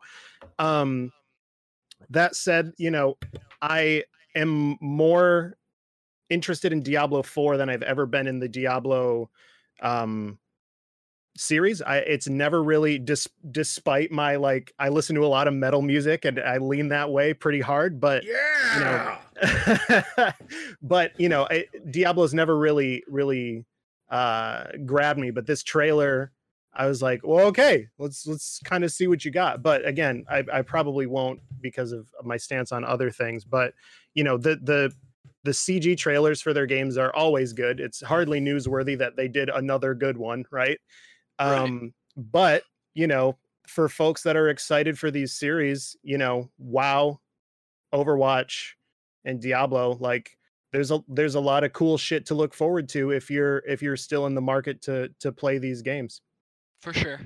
That said, you know, I am more interested in Diablo 4 than I've ever been in the Diablo series. It's never really, despite my, I listen to a lot of metal music and I lean that way pretty hard, but, Diablo's never really grabbed me. But this trailer, I was well, okay, let's kind of see what you got. But again, I probably won't because of my stance on other things. But you know, the CG trailers for their games are always good. It's hardly newsworthy that they did another good one, right? Right. But you know, for folks that are excited for these series, you know, WoW, Overwatch, and Diablo, there's a lot of cool shit to look forward to if you're still in the market to play these games. For sure.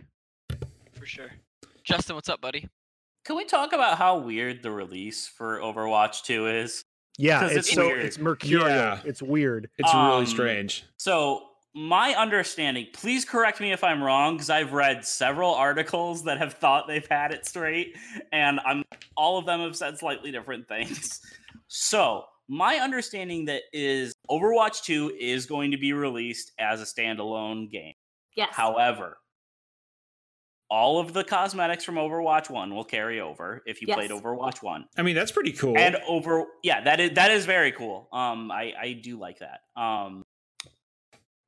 Justin, what's up, buddy? Can we talk about how weird the release for Overwatch 2 is? Yeah, it's so weird. It's mercurial. Yeah. It's weird. It's really strange. So my understanding, please correct me if I'm wrong, because I've read several articles that have thought they've had it straight, and all of them have said slightly different things. So my understanding that is Overwatch 2 is going to be released as a standalone game. Yes. However, all of the cosmetics from Overwatch 1 will carry over if you played Overwatch 1. I mean, that's pretty cool. And that is very cool. I do like that.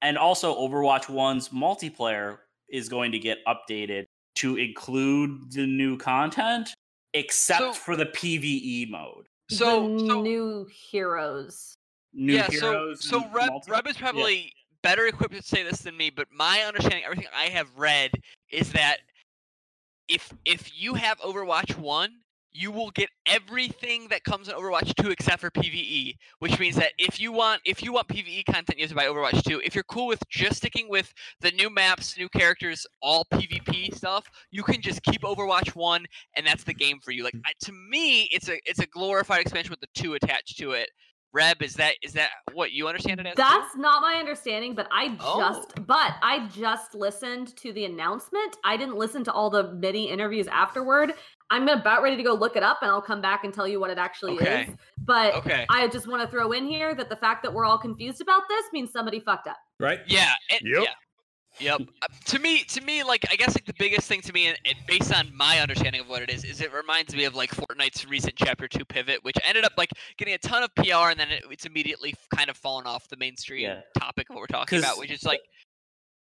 And also Overwatch 1's multiplayer is going to get updated to include the new content, except for the PvE mode. So new heroes. Heroes. So Reb is probably better equipped to say this than me, but my understanding, everything I have read, is that if you have Overwatch 1, you will get everything that comes in Overwatch 2 except for PvE, which means that if you want PvE content, you have to buy Overwatch 2. If you're cool with just sticking with the new maps, new characters, all PvP stuff, you can just keep Overwatch 1, and that's the game for you. Like, to me, it's a glorified expansion with the 2 attached to it. Reb, is that what you understand it as? That's not my understanding, but I just listened to the announcement. I didn't listen to all the mini interviews afterward. I'm about ready to go look it up, and I'll come back and tell you what it actually is. But I just want to throw in here that the fact that we're all confused about this means somebody fucked up. Right? Yeah. Yep. To me, like, I guess, like, the biggest thing to me, and based on my understanding of what it is it reminds me of, like, Fortnite's recent Chapter 2 pivot, which ended up, like, getting a ton of PR, and then it's immediately kind of fallen off the mainstream topic of what we're talking about, which is, like...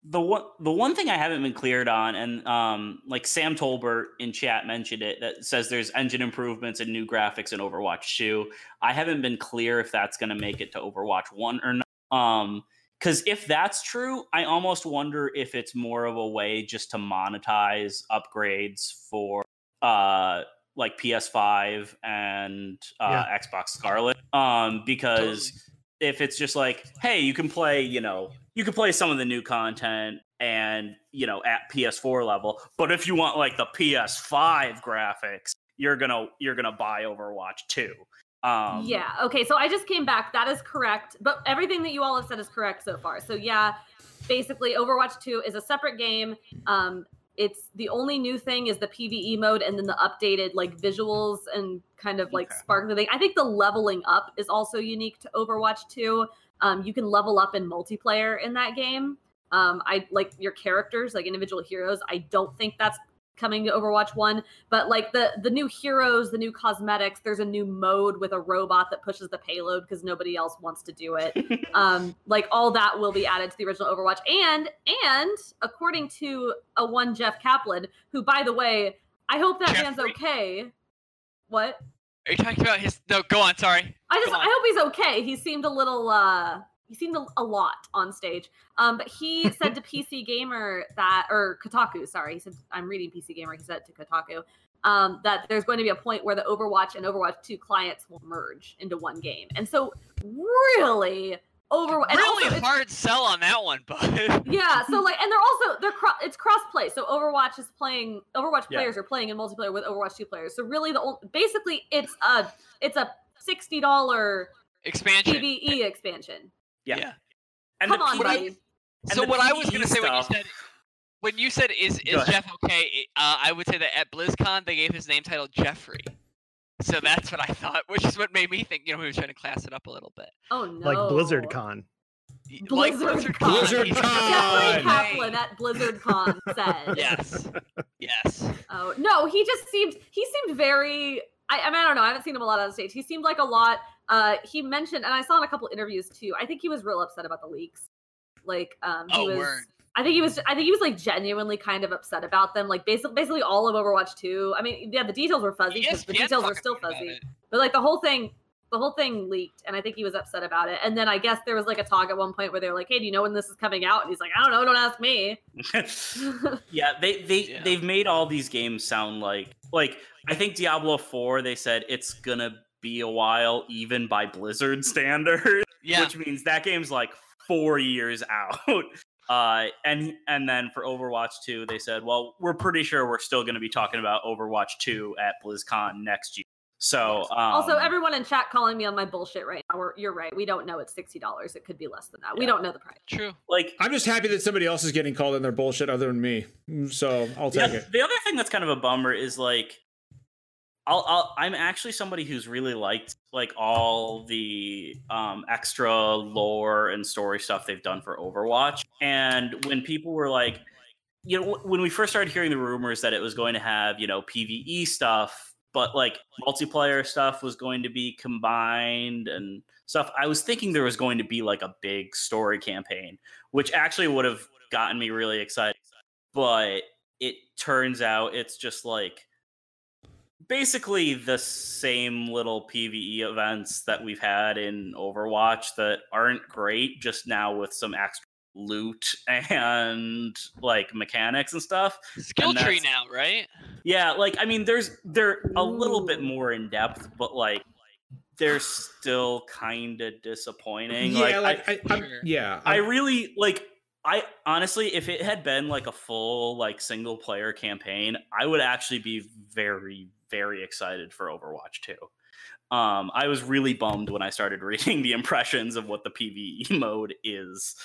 The one thing I haven't been cleared on, and like Sam Tolbert in chat mentioned it, that says there's engine improvements and new graphics in Overwatch 2. I haven't been clear if that's going to make it to Overwatch 1 or not. Because if that's true, I almost wonder if it's more of a way just to monetize upgrades for like PS5 and Xbox Scarlet. Because if it's just like, hey, you can play some of the new content and, you know, at PS4 level, but if you want like the PS5 graphics, you're gonna buy Overwatch 2. So I just came back. That is correct. But everything that you all have said is correct so far. So yeah, basically Overwatch 2 is a separate game. It's the only new thing is the PvE mode and then the updated like visuals and kind of like sparkling thing. I think the leveling up is also unique to Overwatch 2. You can level up in multiplayer in that game. I like your characters, like individual heroes. I don't think that's coming to Overwatch 1, but like the new heroes, the new cosmetics, there's a new mode with a robot that pushes the payload because nobody else wants to do it. Like all that will be added to the original Overwatch. And according to a one Jeff Kaplan, who, by the way, I hope that man's okay. What? Are you talking about his... No, go on, sorry. I hope he's okay. He seemed a little... He seemed a lot on stage. But he said to PC Gamer that... Or Kotaku, sorry. He said, I'm reading PC Gamer. He said to Kotaku that there's going to be a point where the Overwatch and Overwatch 2 clients will merge into one game. And so, really... Really hard sell on that one, bud. Yeah, so like, and it's cross-play. So Overwatch is playing. Overwatch players are playing in multiplayer with Overwatch 2 players. So really, basically it's a $60 expansion, PvE expansion. Yeah. And come on, buddy. So what I was going to say when you said is Jeff okay? I would say that at BlizzCon they gave his name title Jeffrey. So that's what I thought, which is what made me think, you know, he was trying to class it up a little bit. Oh, no. Like BlizzardCon. BlizzardCon. Jeffrey Kaplan at BlizzardCon said. Yes. Oh, no, he seemed very, I mean, I don't know. I haven't seen him a lot on stage. He seemed like a lot. He mentioned, and I saw in a couple interviews too, I think he was real upset about the leaks. Like, I think he was like genuinely kind of upset about them. Like basically all of Overwatch 2. I mean, yeah, the details were fuzzy because the details are still fuzzy. But like the whole thing leaked, and I think he was upset about it. And then I guess there was like a talk at one point where they were like, "Hey, do you know when this is coming out?" And he's like, "I don't know. Don't ask me." Yeah, they've made all these games sound like I think Diablo 4. They said it's gonna be a while, even by Blizzard standards. Yeah, which means that game's like 4 years out. And then for Overwatch 2, they said, well, we're pretty sure we're still going to be talking about Overwatch 2 at BlizzCon next year. So also, everyone in chat calling me on my bullshit right now. You're right. We don't know. It's $60. It could be less than that. Yeah. We don't know the price. True. Like, I'm just happy that somebody else is getting called on their bullshit other than me. So I'll take it. The other thing that's kind of a bummer is like, I'm actually somebody who's really liked like all the extra lore and story stuff they've done for Overwatch. And when people were like, you know, when we first started hearing the rumors that it was going to have, you know, PvE stuff, but like multiplayer stuff was going to be combined and stuff, I was thinking there was going to be like a big story campaign, which actually would have gotten me really excited. But it turns out it's just like, basically the same little PvE events that we've had in Overwatch that aren't great, just now with some extra loot and like mechanics and stuff. Skill tree now, right? Yeah, like I mean, they're a little bit more in depth, but like they're still kind of disappointing. Yeah, I honestly, if it had been like a full like single player campaign, I would actually be very, very excited for Overwatch 2. I was really bummed when I started reading the impressions of what the PvE mode is.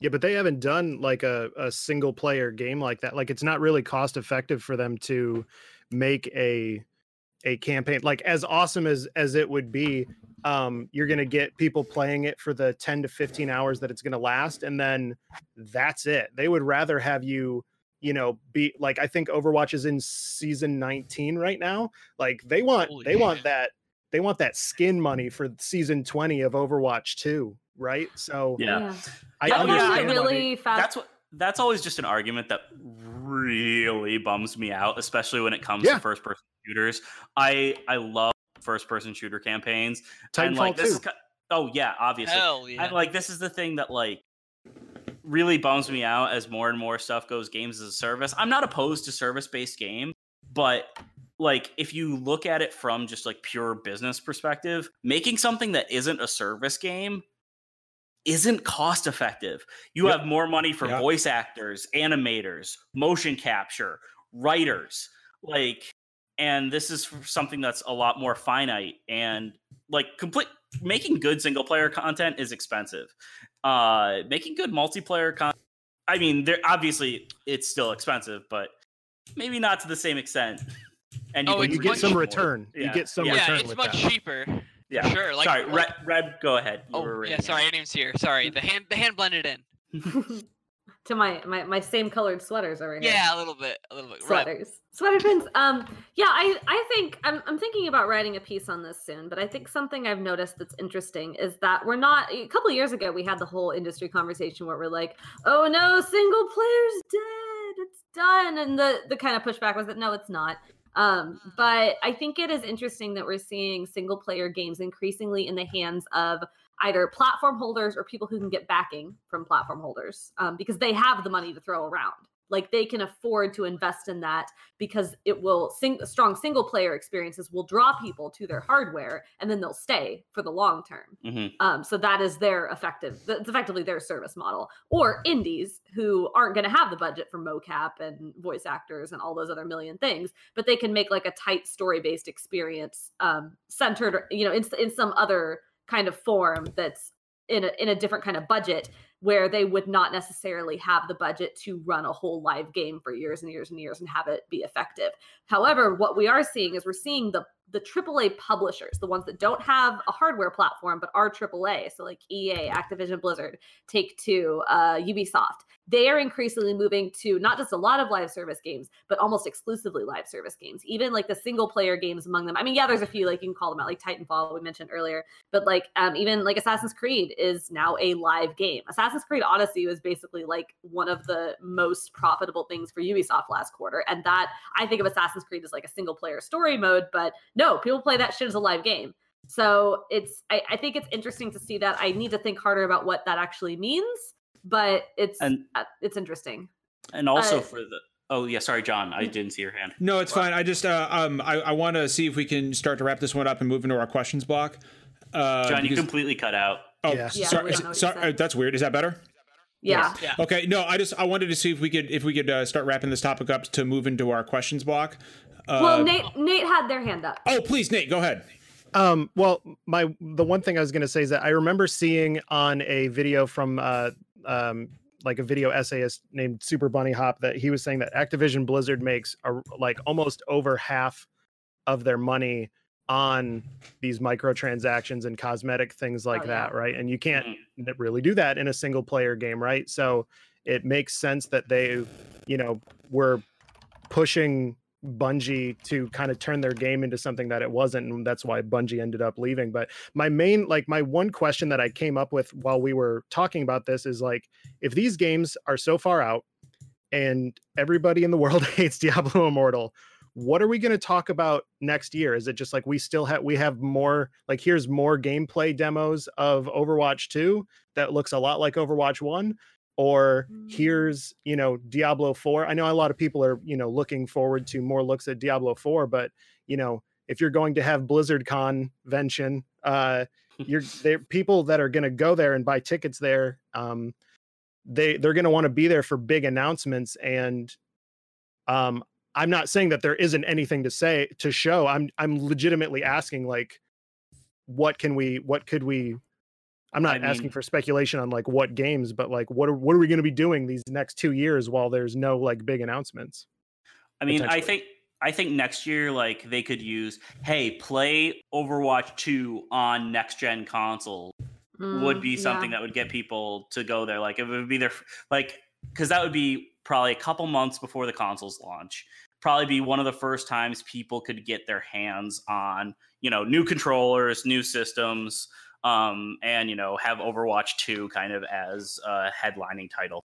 Yeah, but they haven't done like a single player game like that. Like, it's not really cost effective for them to make a campaign. Like, as awesome as it would be, you're going to get people playing it for the 10 to 15 hours that it's going to last, and then that's it. They would rather have you, you know, be like, I think Overwatch is in season 19 right now. Like they want that skin money for season 20 of Overwatch 2, right? So yeah. I understand. Really fast. That's always just an argument that really bums me out, especially when it comes to first person shooters. I love first person shooter campaigns. Titanfall 2. Oh yeah, obviously. Hell yeah. And like this is the thing that like really bums me out as more and more stuff goes games as a service. I'm not opposed to service-based games, but like if you look at it from just like pure business perspective, making something that isn't a service game isn't cost effective. You have more money for voice actors, animators, motion capture, writers, like, and this is something that's a lot more finite, and like making good single player content is expensive. Making good multiplayer content, I mean, there obviously it's still expensive, but maybe not to the same extent. And you get some return. You get some return. Yeah, it's much cheaper. Yeah, sure. Like, sorry, Reb, go ahead. Sorry, I didn't even see her. Sorry, the hand blended in. To my same colored sweaters over here. Yeah, a little bit. Sweaters, sweater pins. I think I'm thinking about writing a piece on this soon. But I think something I've noticed that's interesting is that we're not. A couple of years ago, we had the whole industry conversation where we're like, "Oh no, single player's dead. It's done." And the kind of pushback was that no, it's not. But I think it is interesting that we're seeing single player games increasingly in the hands of either platform holders or people who can get backing from platform holders, because they have the money to throw around. Like they can afford to invest in that because it will strong single player experiences will draw people to their hardware and then they'll stay for the long term. Mm-hmm. So that is that's effectively their service model, or indies who aren't going to have the budget for mocap and voice actors and all those other million things, but they can make like a tight story based experience centered, you know, in some other kind of form that's in a different kind of budget where they would not necessarily have the budget to run a whole live game for years and years and years and have it be effective. However, what we are seeing is the AAA publishers, the ones that don't have a hardware platform but are AAA, so like EA, Activision Blizzard, Take-Two, Ubisoft, they are increasingly moving to not just a lot of live service games, but almost exclusively live service games, even like the single player games among them. I mean, yeah, there's a few, like you can call them out, like Titanfall we mentioned earlier, but like even like Assassin's Creed is now a live game. Assassin's Creed Odyssey was basically like one of the most profitable things for Ubisoft last quarter. And that, I think of Assassin's Creed as like a single player story mode, but no, people play that shit as a live game. So I think it's interesting to see that. I need to think harder about what that actually means, but it's interesting. And also oh yeah, sorry, John. I didn't see your hand. No, it's fine. I just I want to see if we can start to wrap this one up and move into our questions block. John, you completely cut out. Oh, yeah. Sorry, that's weird. Is that better? Yeah. Yes. Yeah. Okay. No, I wanted to see if we could start wrapping this topic up to move into our questions block. Well, Nate had their hand up. Oh, please, Nate, go ahead. Well, the one thing I was going to say is that I remember seeing on a video from like a video essayist named Super Bunny Hop that he was saying that Activision Blizzard makes like almost over half of their money on these microtransactions and cosmetic things like that, right? And you can't really do that in a single player game, right? So it makes sense that they, you know, were pushing Bungie to kind of turn their game into something that it wasn't, and that's why Bungie ended up leaving. But my one question that I came up with while we were talking about this is like, if these games are so far out and everybody in the world hates Diablo Immortal, what are we going to talk about next year? Is it just like we have more, like, here's more gameplay demos of Overwatch 2 that looks a lot like Overwatch 1? Or here's, you know, Diablo 4. I know a lot of people are, you know, looking forward to more looks at Diablo 4, but, you know, if you're going to have Blizzard Convention, people that are going to go there and buy tickets there, they're going to want to be there for big announcements. And I'm not saying that there isn't anything to show. I'm legitimately asking, like, what could we? I'm not asking for speculation on like what games, but like what are we going to be doing these next 2 years while there's no like big announcements? I mean, I think next year, like, they could use, hey, play Overwatch 2 on next gen console would be something that would get people to go there. Like, it would be there, like, because that would be probably a couple months before the console's launch. Probably be one of the first times people could get their hands on, you know, new controllers, new systems, and, you know, have Overwatch 2 kind of as a headlining title.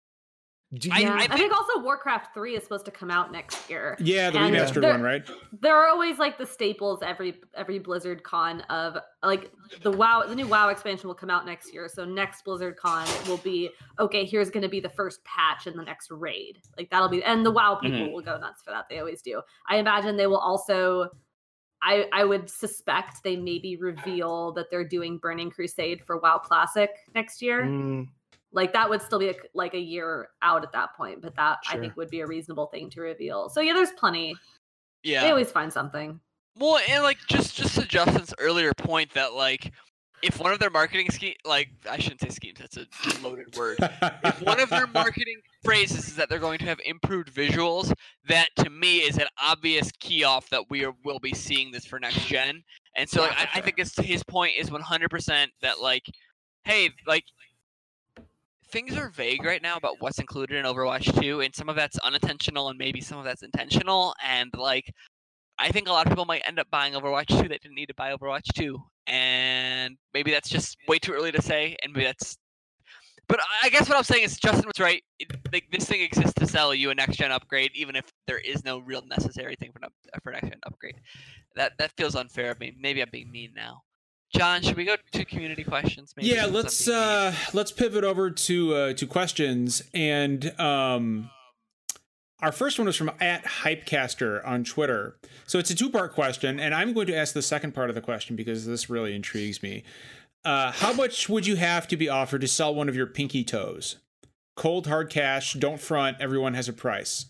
I think also Warcraft 3 is supposed to come out next year. Yeah, the remastered one, right? There are always like the staples every Blizzard Con of like the new WoW expansion will come out next year. So next Blizzard Con will be, okay, here's going to be the first patch and the next raid. Like that'll be, and the WoW people will go nuts for that. They always do. I imagine they will also. I would suspect they maybe reveal that they're doing Burning Crusade for WoW Classic next year. Like that would still be a year out at that point, but that I think would be a reasonable thing to reveal. So yeah, there's plenty. Yeah, they always find something. Well, and like just to Justin's earlier point that like if one of their marketing I shouldn't say schemes, that's a loaded word. If one of their marketing phrases is that they're going to have improved visuals, that to me is an obvious key off that we will be seeing this for next gen. And so I think it's, his point is 100% that like, hey, like. Things are vague right now about what's included in Overwatch 2, and some of that's unintentional, and maybe some of that's intentional. And like, I think a lot of people might end up buying Overwatch 2 that didn't need to buy Overwatch 2, and maybe that's just way too early to say. And maybe that's, but I guess what I'm saying is Justin was right. Like this thing exists to sell you a next gen upgrade, even if there is no real necessary thing for next gen upgrade. That feels unfair. I mean, maybe I'm being mean now. John, should we go to community questions? Maybe let's pivot over to questions, and our first one is from @Hypecaster on Twitter. So it's a two-part question, and I'm going to ask the second part of the question because this really intrigues me. How much would you have to be offered to sell one of your pinky toes? Cold hard cash. Don't front. Everyone has a price.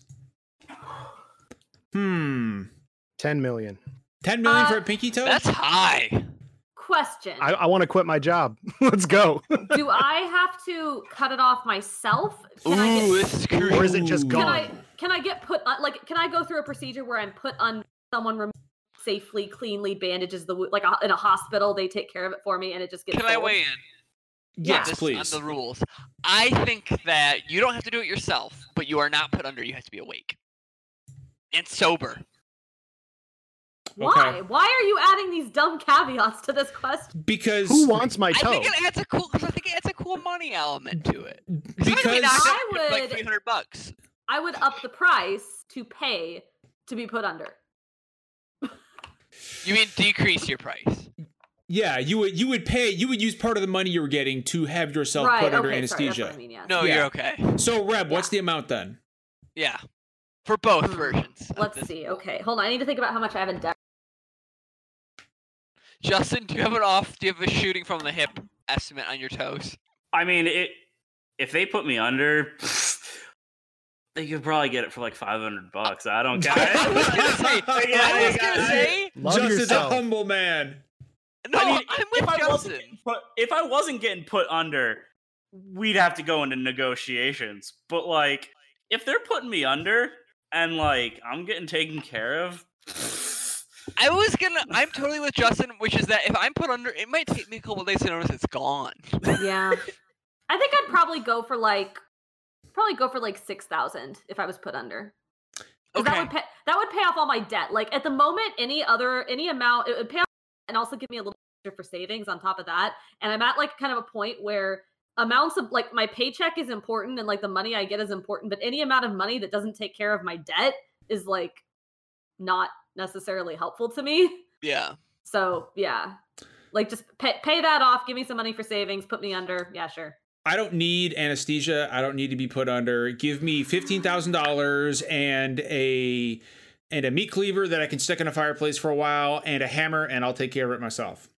10 million. 10 million for a pinky toe? That's high. Question. I want to quit my job. Let's go. Do I have to cut it off myself? Or is it just gone? Can I get put on, like? Can I go through a procedure where I'm put on someone safely, cleanly bandages the wound, like in a hospital? They take care of it for me, and it just gets. Can sold? I weigh in? Yes, please. On the rules, I think that you don't have to do it yourself, but you are not put under. You have to be awake and sober. Why? Okay. Why are you adding these dumb caveats to this question? Because who wants my toe? I think it adds a cool money element to it. Because I would like $300. I would up the price to pay to be put under. You mean decrease your price? Yeah, you would pay. You would use part of the money you were getting to have yourself put under anesthesia. Sorry, that's what I mean, yes. No, you're okay. So, Reb, what's the amount then? Yeah, for both versions. Let's see. Okay, hold on. I need to think about how much I have in debt. Justin, do you have a shooting from the hip estimate on your toes? I mean, if they put me under, they could probably get it for like $500. I don't care. I was gonna say, Justin's a humble man. No, I mean, I'm with Justin. If I wasn't getting put under, we'd have to go into negotiations. But like, if they're putting me under and like I'm getting taken care of. I'm totally with Justin, which is that if I'm put under, it might take me a couple days to notice it's gone. Yeah. I think I'd probably go for like 6,000 if I was put under. Okay. That would pay off all my debt. Like at the moment, any amount, it would pay off and also give me a little extra for savings on top of that. And I'm at like kind of a point where amounts of like my paycheck is important and like the money I get is important, but any amount of money that doesn't take care of my debt is like, not necessarily helpful to me. Yeah. So yeah, like just pay that off. Give me some money for savings. Put me under. Yeah, sure. I don't need anesthesia. I don't need to be put under. Give me $15,000 and a meat cleaver that I can stick in a fireplace for a while and a hammer, and I'll take care of it myself.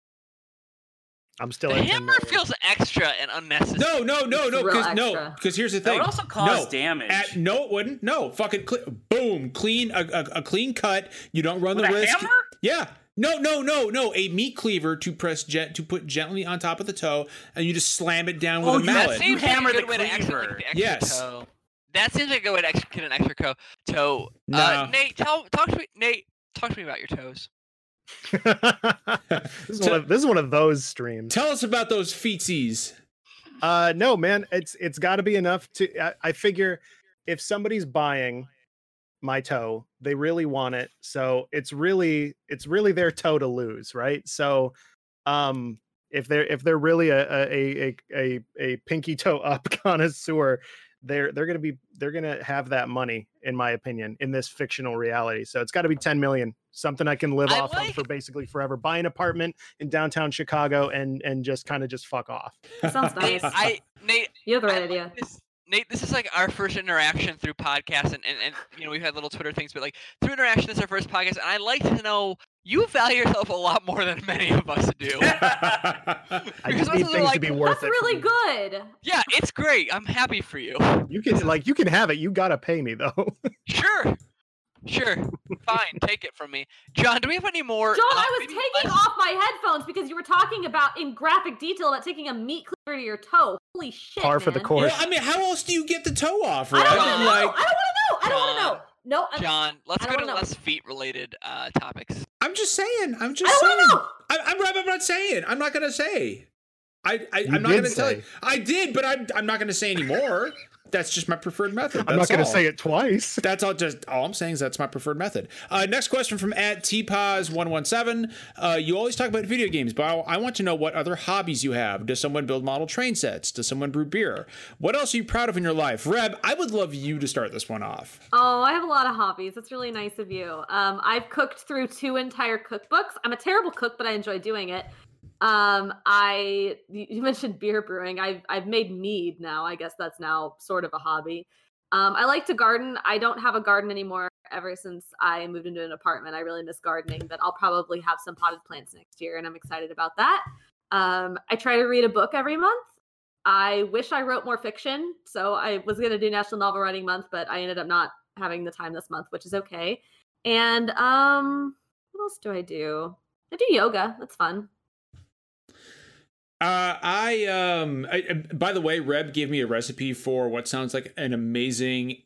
I'm still. The hammer feels extra and unnecessary. No, because here's the thing. It would also cause damage. No, it wouldn't. No, fucking clean a clean cut. You don't run the risk. A hammer? Yeah. No. A meat cleaver to put gently on top of the toe, and you just slam it down with a mallet. That seems hammer like a good way to extricate an extra toe. That seems like a good way to extricate an extra toe. No. Nate, talk to me about your toes. This is one of those streams. Tell us about those feetsies. No, man, it's got to be enough to. I figure if somebody's buying my toe, they really want it, so it's really their toe to lose, right? So, if they're really a pinky toe up connoisseur, they're gonna have that money, in my opinion, in this fictional reality. So it's got to be $10 million, something I can live off of for basically forever. Buy an apartment in downtown Chicago and just kind of just fuck off. That sounds nice. Nate, you have the right idea. Nate, this is like our first interaction through podcasts, and you know, we've had little Twitter things, but like through interaction, this is our first podcast, and I'd like to know you value yourself a lot more than many of us do. I just need things to be worth it. That's really good. Yeah, it's great. I'm happy for you. You can have it. You gotta pay me though. Sure. Fine. Take it from me. John, do we have any more? John, I was taking off my headphones because you were talking about in graphic detail about taking a meat cleaver to your toe. Holy shit. Par for the course. Well, I mean, how else do you get the toe off, right? I don't want to know. No, John, let's go to less feet related topics. I'm just saying. I don't know. I'm not saying. I'm not going to say. I'm not going to tell you. I did, but I'm not going to say anymore. That's just my preferred method. I'm not going to say it twice. That's all. Just all I'm saying is that's my preferred method. Next question from @tpaz117. You always talk about video games, but I want to know what other hobbies you have. Does someone build model train sets? Does someone brew beer? What else are you proud of in your life? Reb, I would love you to start this one off. Oh, I have a lot of hobbies. That's really nice of you. I've cooked through 2 entire cookbooks. I'm a terrible cook, but I enjoy doing it. You mentioned beer brewing. I've made mead now. I guess that's now sort of a hobby. I like to garden. I don't have a garden anymore ever since I moved into an apartment. I really miss gardening, but I'll probably have some potted plants next year, and I'm excited about that. I try to read a book every month. I wish I wrote more fiction. So I was going to do National Novel Writing Month, but I ended up not having the time this month, which is okay. And, what else do I do? I do yoga. That's fun. I by the way, Reb gave me a recipe for what sounds like an amazing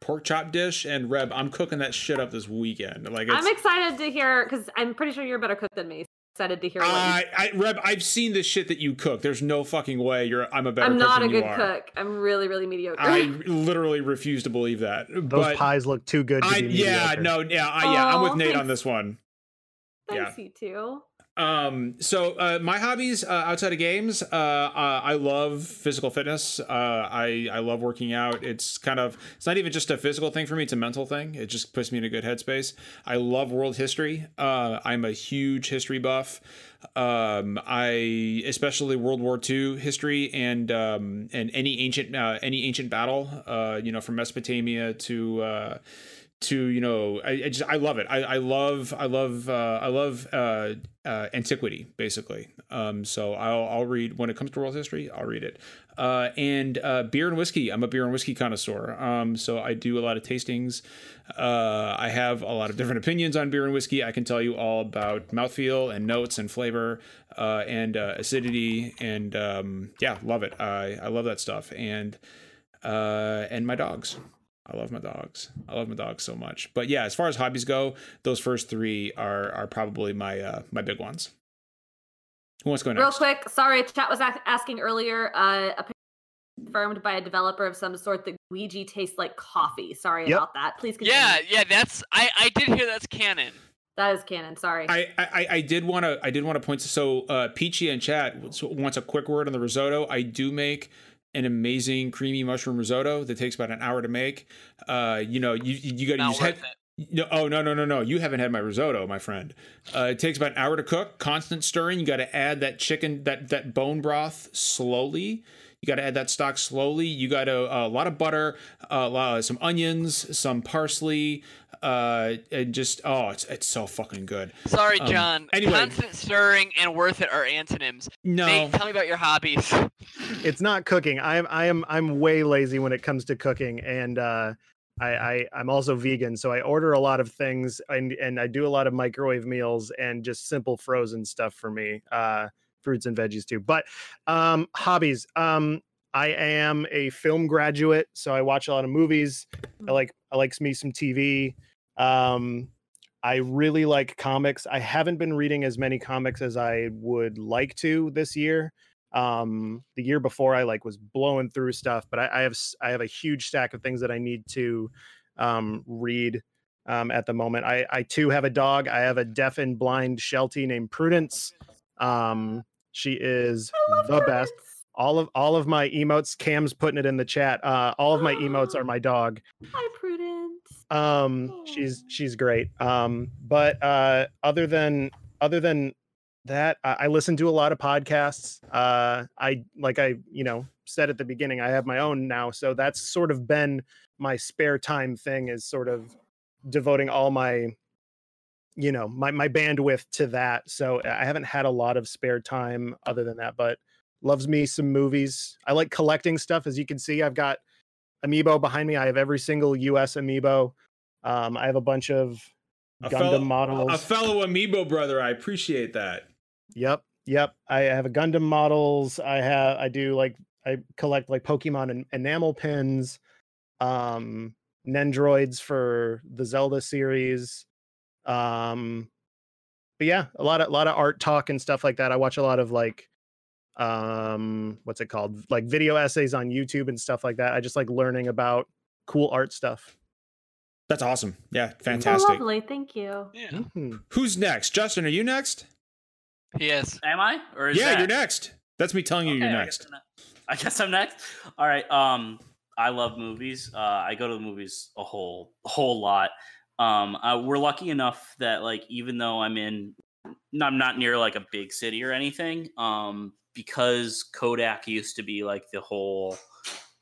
pork chop dish, and Reb, I'm cooking that shit up this weekend. Like, I'm excited to hear, because I'm pretty sure you're a better cook than me. Excited to hear. Reb, I've seen the shit that you cook. There's no fucking way I'm a better cook than you are. I'm not a good cook. I'm really mediocre. I literally refuse to believe that. Those pies look too good to be mediocre. I'm with Nate on this one. Thanks, you too. My hobbies, outside of games, I love physical fitness. I love working out. It's not even just a physical thing for me. It's a mental thing. It just puts me in a good headspace. I love world history. I'm a huge history buff. I especially World War II history and any ancient battle, from Mesopotamia to I love it. I love antiquity, basically. So I'll read, when it comes to world history, I'll read it. Beer and whiskey. I'm a beer and whiskey connoisseur. So I do a lot of tastings. I have a lot of different opinions on beer and whiskey. I can tell you all about mouthfeel and notes and flavor, and acidity, and love it. I love that stuff. And my dogs. I love my dogs. I love my dogs so much. But yeah, as far as hobbies go, those first 3 are probably my my big ones. Who wants to go next? Real quick, sorry, chat was asking earlier. Apparently confirmed by a developer of some sort that Luigi tastes like coffee. Sorry about that. Please continue. Yeah. That's I did hear that's canon. That is canon. Sorry. I did want to point to. So Peachy and chat wants a quick word on the risotto. I do make an amazing creamy mushroom risotto that takes about an hour to make. You got to use No. You haven't had my risotto, my friend. It takes about an hour to cook, constant stirring. You got to add that chicken, that bone broth slowly. You got to add that stock slowly. You got a lot of butter, some onions, some parsley, and just, it's so fucking good. Sorry, John. Anyway. Constant stirring and worth it are antonyms. No. Nate, tell me about your hobbies. It's not cooking. I'm way lazy when it comes to cooking, and I'm also vegan, so I order a lot of things, and I do a lot of microwave meals and just simple frozen stuff for me, fruits and veggies too. But hobbies, I am a film graduate, so I watch a lot of movies. I like me some TV. I really like comics. I haven't been reading as many comics as I would like to this year. The year before I was blowing through stuff, but I have a huge stack of things that I need to, read, at the moment. I too have a dog. I have a deaf and blind Sheltie named Prudence. She is the best. All of my emotes, Cam's putting it in the chat. All of my emotes are my dog. Hi, Prudence. She's great. But other than that, I listen to a lot of podcasts. I said at the beginning, I have my own now, so that's sort of been my spare time thing, is sort of devoting all my, my bandwidth to that. So I haven't had a lot of spare time other than that, but loves me some movies. I like collecting stuff. As you can see, I've got Amiibo behind me. I have every single US Amiibo. I have a bunch of Gundam models. A fellow Amiibo brother. I appreciate that. Yep. I have a Gundam models. I collect Pokemon and enamel pins, Nendroids for the Zelda series. But yeah, a lot of art talk and stuff like that. I watch a lot of what's it called? Video essays on YouTube and stuff like that. I just like learning about cool art stuff. That's awesome. Yeah, fantastic. So lovely. Thank you. Yeah. Mm-hmm. Who's next? Justin, are you next? Yes. Am I? Or is that? You're next. That's me telling you you're next. I guess I'm next. All right. I love movies. I go to the movies a whole lot. We're lucky enough that even though I'm not near a big city or anything, because Kodak used to be the whole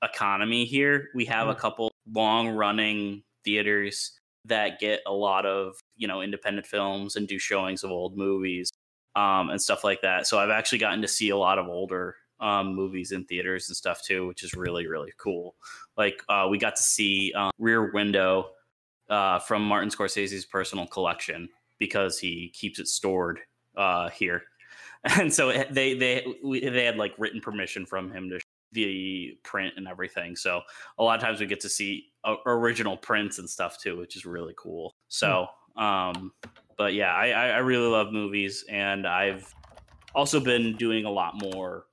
economy here. We have a couple long running theaters that get a lot of independent films and do showings of old movies and stuff like that. So I've actually gotten to see a lot of older movies in theaters and stuff too, which is really, really cool. We got to see Rear Window from Martin Scorsese's personal collection, because he keeps it stored here, and so they had written permission from him to the print and everything. So a lot of times we get to see original prints and stuff too, which is really cool. So but yeah, I really love movies, and I've also been doing a lot more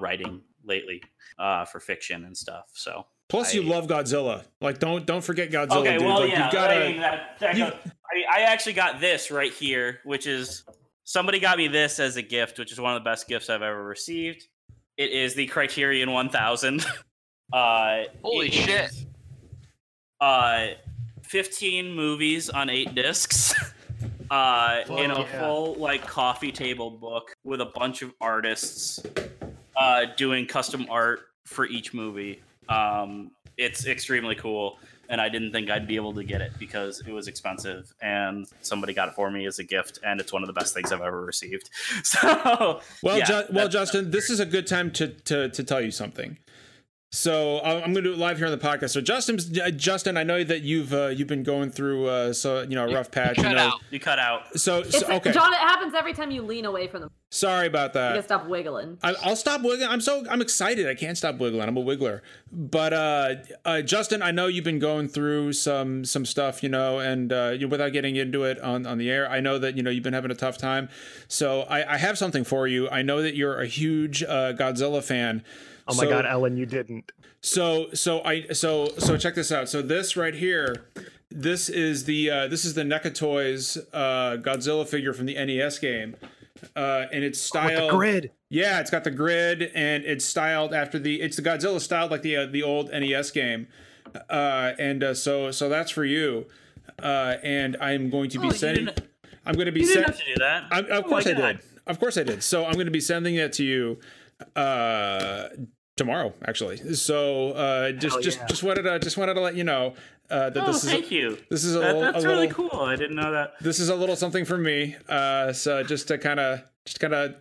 writing lately for fiction and stuff. So plus you love Godzilla. Don't forget Godzilla. Okay, dude. You've got I actually got this right here, which is somebody got me this as a gift, which is one of the best gifts I've ever received. It is the Criterion 1000. Holy shit. 15 movies on 8 discs. In a full coffee table book with a bunch of artists doing custom art for each movie. It's extremely cool, and I didn't think I'd be able to get it because it was expensive, and somebody got it for me as a gift, and it's one of the best things I've ever received. So Justin, this is a good time to tell you something. So I'm going to do it live here on the podcast. So Justin, I know that you've been going through a rough patch. You cut out. So okay, John, it happens every time you lean away from them. Sorry about that. You gotta stop wiggling. I'll stop wiggling. I'm excited. I can't stop wiggling. I'm a wiggler. But Justin, I know you've been going through some stuff, and without getting into it on the air, I know that you've been having a tough time. So I have something for you. I know that you're a huge Godzilla fan. Oh my God, Ellen, you didn't. So check this out. So this right here, this is the NECA Toys Godzilla figure from the NES game, and it's styled with the grid. Yeah, it's got the grid, and it's styled after the Godzilla styled like the old NES game, and so that's for you. and I'm going to be sending. I'm going to be. You didn't have to do that. Of course I did. So I'm going to be sending that to you tomorrow, actually. So just wanted to let you know that this is. Thank you. This is that's really cool. I didn't know that. This is a little something from me. So just to kind of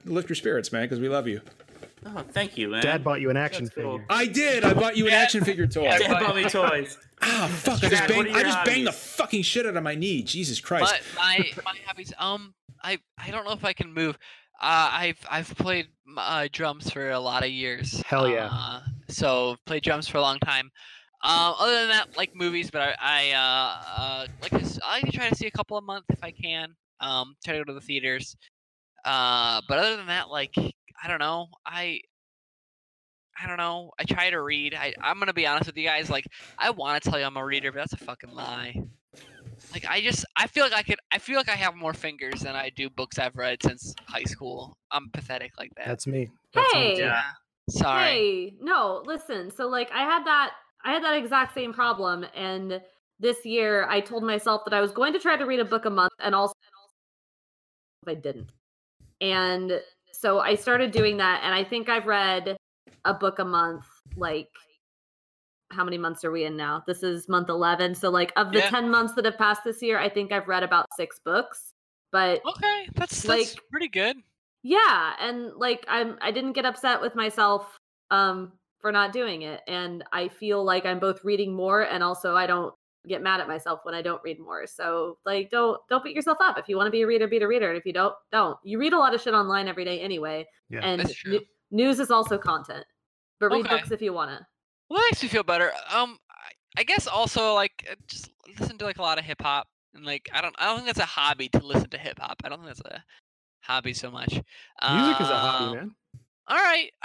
lift your spirits, man, because we love you. Oh, thank you, man. Dad bought you an action figure. I did. I bought you an action figure toy. Dad bought me toys. Ah, fuck. I just banged the fucking shit out of my knee. Jesus Christ. My hobbies. I don't know if I can move. I've played drums for a lot of years. Hell yeah. So played drums for a long time. Other than that, like movies, but I like to try to see a couple a month if I can. Try to go to the theaters. But other than that, like. I don't know. I try to read. I'm going to be honest with you guys. Like, I want to tell you I'm a reader, but that's a fucking lie. Like, I feel like I have more fingers than I do books I've read since high school. I'm pathetic like that. That's me. Hey. Yeah. Sorry. Hey. No, listen. So, like, I had that exact same problem. And this year I told myself that I was going to try to read a book a month. And also I didn't. And so I started doing that, and I think I've read a book a month. Like, how many months are we in now? This is month 11. So, like, of the 10 months that have passed this year, I think I've read about 6 books. But okay, that's pretty good. Yeah, and like I didn't get upset with myself for not doing it, and I feel like I'm both reading more, and also I don't get mad at myself when I don't read more. So like, don't beat yourself up. If you want to be a reader, be a reader. And if you don't. You read a lot of shit online every day anyway. Yeah, and that's true. News is also content, but read books if you want to. Well, that makes me feel better. I guess also like just listen to like a lot of hip hop, and like I don't think that's a hobby to listen to hip hop. I don't think that's a hobby so much. Music is a hobby, man. All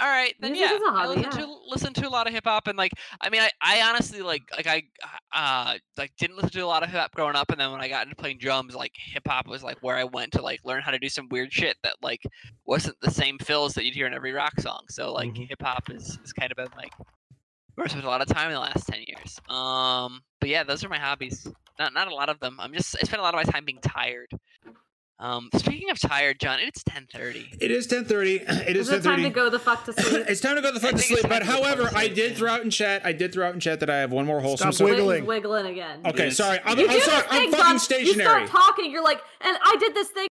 right. Then music is a hobby, I listen to a lot of hip hop, and like, I mean, I honestly I didn't listen to a lot of hip hop growing up, and then when I got into playing drums, like hip hop was like where I went to like learn how to do some weird shit that like wasn't the same fills that you'd hear in every rock song. So like hip hop is kind of been like where I spent a lot of time in the last 10 years. But yeah, those are my hobbies. Not a lot of them. I spend a lot of my time being tired. Speaking of tired, John, it's 10:30. It is 10:30. It's time to go the fuck to sleep. It's time to go the fuck to sleep. But however, I did throw out in chat that I have one more wholesome. Stop wiggling again. Okay, yes. Sorry. I'm sorry. I'm fucking stationary. You start talking. You're like, and I did this thing.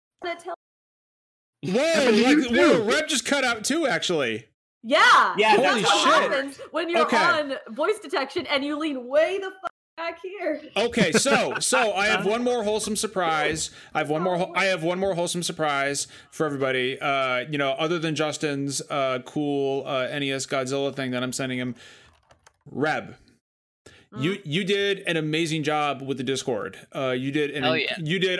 Whoa! Reb just cut out too, actually. Yeah. Holy shit. Happens when you're on voice detection and you lean way the fuck back here. Okay, so I have one more wholesome surprise. I have one more wholesome surprise for everybody. Other than Justin's cool NES Godzilla thing that I'm sending him, Reb, you did an amazing job with the Discord. You did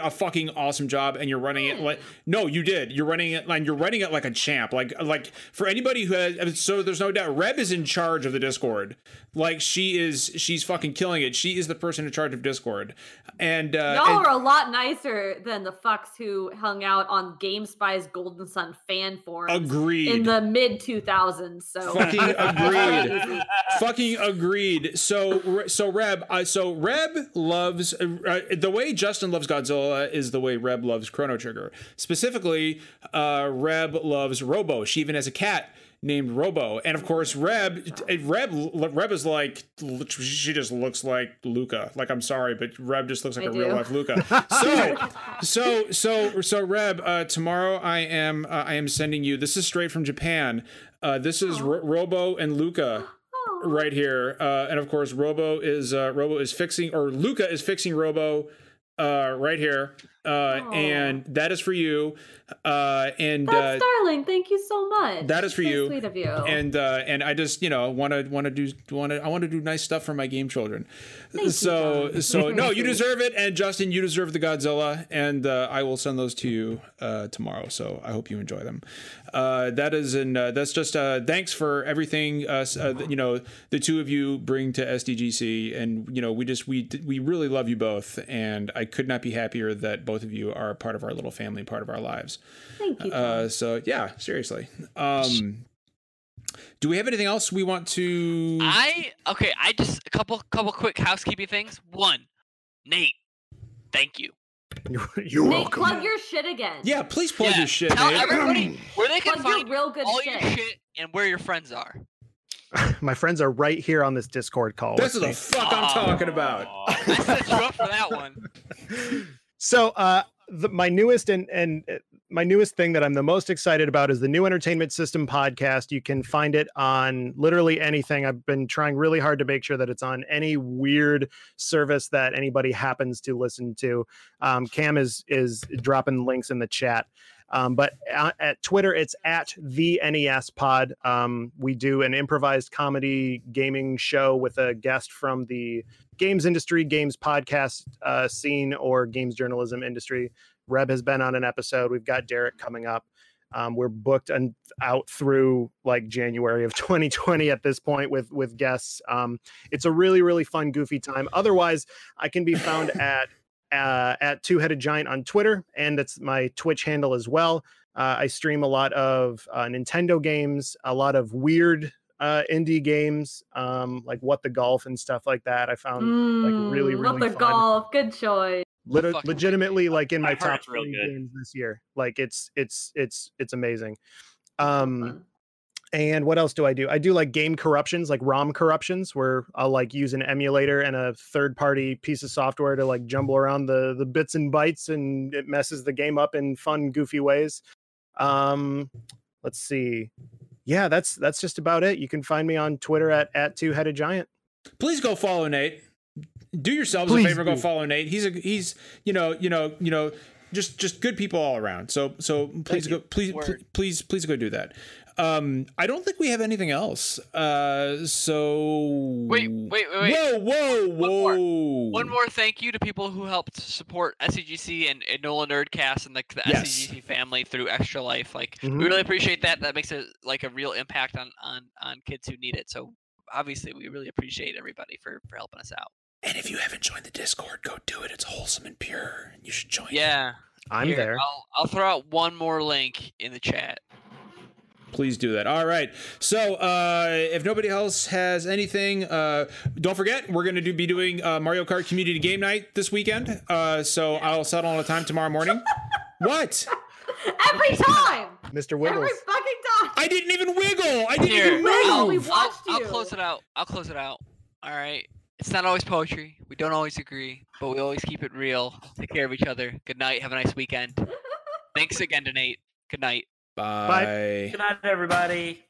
a fucking awesome job, and you're running it like you did. You're running it like a champ. Like for anybody who has, so there's no doubt Reb is in charge of the Discord. Like she's fucking killing it. She is the person in charge of Discord. And y'all are a lot nicer than the fucks who hung out on GameSpy's Golden Sun fan forums. Agreed. In the mid 2000s. So fucking agreed. Fucking agreed. So Reb, Reb loves the way Justin loves Godzilla is the way Reb loves Chrono Trigger. Specifically, Reb loves Robo. She even has a cat named Robo, and of course Reb is like, she just looks like Luca. Like, I'm sorry, but Reb just looks like real life Luca. So Reb, tomorrow I am sending you. This is straight from Japan. This is Robo and Luca. Right here, and of course, Luca is fixing Robo, right here, and that is for you. That's darling, thank you so much. That is for you. Sweet of you. And I just want to do nice stuff for my game children. So no, you deserve it, and Justin, you deserve the Godzilla, and I will send those to you tomorrow. So I hope you enjoy them. That's just thanks for everything the two of you bring to SDGC, and we really love you both, and I could not be happier that both of you are part of our little family, part of our lives. Thank you. So yeah, seriously. Do we have anything else we want to? I just a couple quick housekeeping things. One, Nate, Thank you. You're welcome. Plug your shit again. Yeah, please plug your shit. Tell everybody where they can find real good all shit. Your shit and where your friends are. My friends are right here on this Discord call. This is the fuck I'm talking about. I set you up for that one. So my newest and my newest thing that I'm the most excited about is the New Entertainment System Podcast. You can find it on literally anything. I've been trying really hard to make sure that it's on any weird service that anybody happens to listen to. Cam is dropping links in the chat. But at Twitter, it's at the NES Pod. We do an improvised comedy gaming show with a guest from the games industry, games podcast scene, or games journalism industry. Reb has been on an episode. We've got Derek coming up. We're booked and out through like January of 2020 at this point with guests. It's a really, really fun, goofy time. Otherwise, I can be found at Two Headed Giant on Twitter, and that's my Twitch handle as well. I stream a lot of Nintendo games, a lot of weird indie games, like What the Golf and stuff like that. I found like really What the fun. Golf, good choice. Legitimately, like in my top 3 games this year. Like it's amazing. And what else do? I do like game corruptions, like ROM corruptions, where I'll like use an emulator and a third-party piece of software to like jumble around the bits and bytes, and it messes the game up in fun, goofy ways. Let's see. Yeah, that's just about it. You can find me on Twitter at Two Headed Giant. Please go follow Nate. Do yourselves a favor, go follow Nate. He's just good people all around. So please go do that. I don't think we have anything else. So wait. Whoa. One more thank you to people who helped support SDGC and Nolan Nerdcast and the SDGC family through Extra Life. Like we really appreciate that. That makes it like a real impact on kids who need it. So obviously we really appreciate everybody for helping us out. And if you haven't joined the Discord, go do it. It's wholesome and pure. You should join. Yeah. Here, I'll throw out one more link in the chat. Please do that. All right. So if nobody else has anything, don't forget, we're going to be doing Mario Kart Community Game Night this weekend. So I'll settle on a time tomorrow morning. What? Every time. Mr. Wiggles. Every fucking time. I didn't even wiggle. I didn't even move. We watched you. I'll close it out. All right. It's not always poetry. We don't always agree, but we always keep it real. Take care of each other. Good night. Have a nice weekend. Thanks again to Nate. Good night. Bye. Good night, everybody.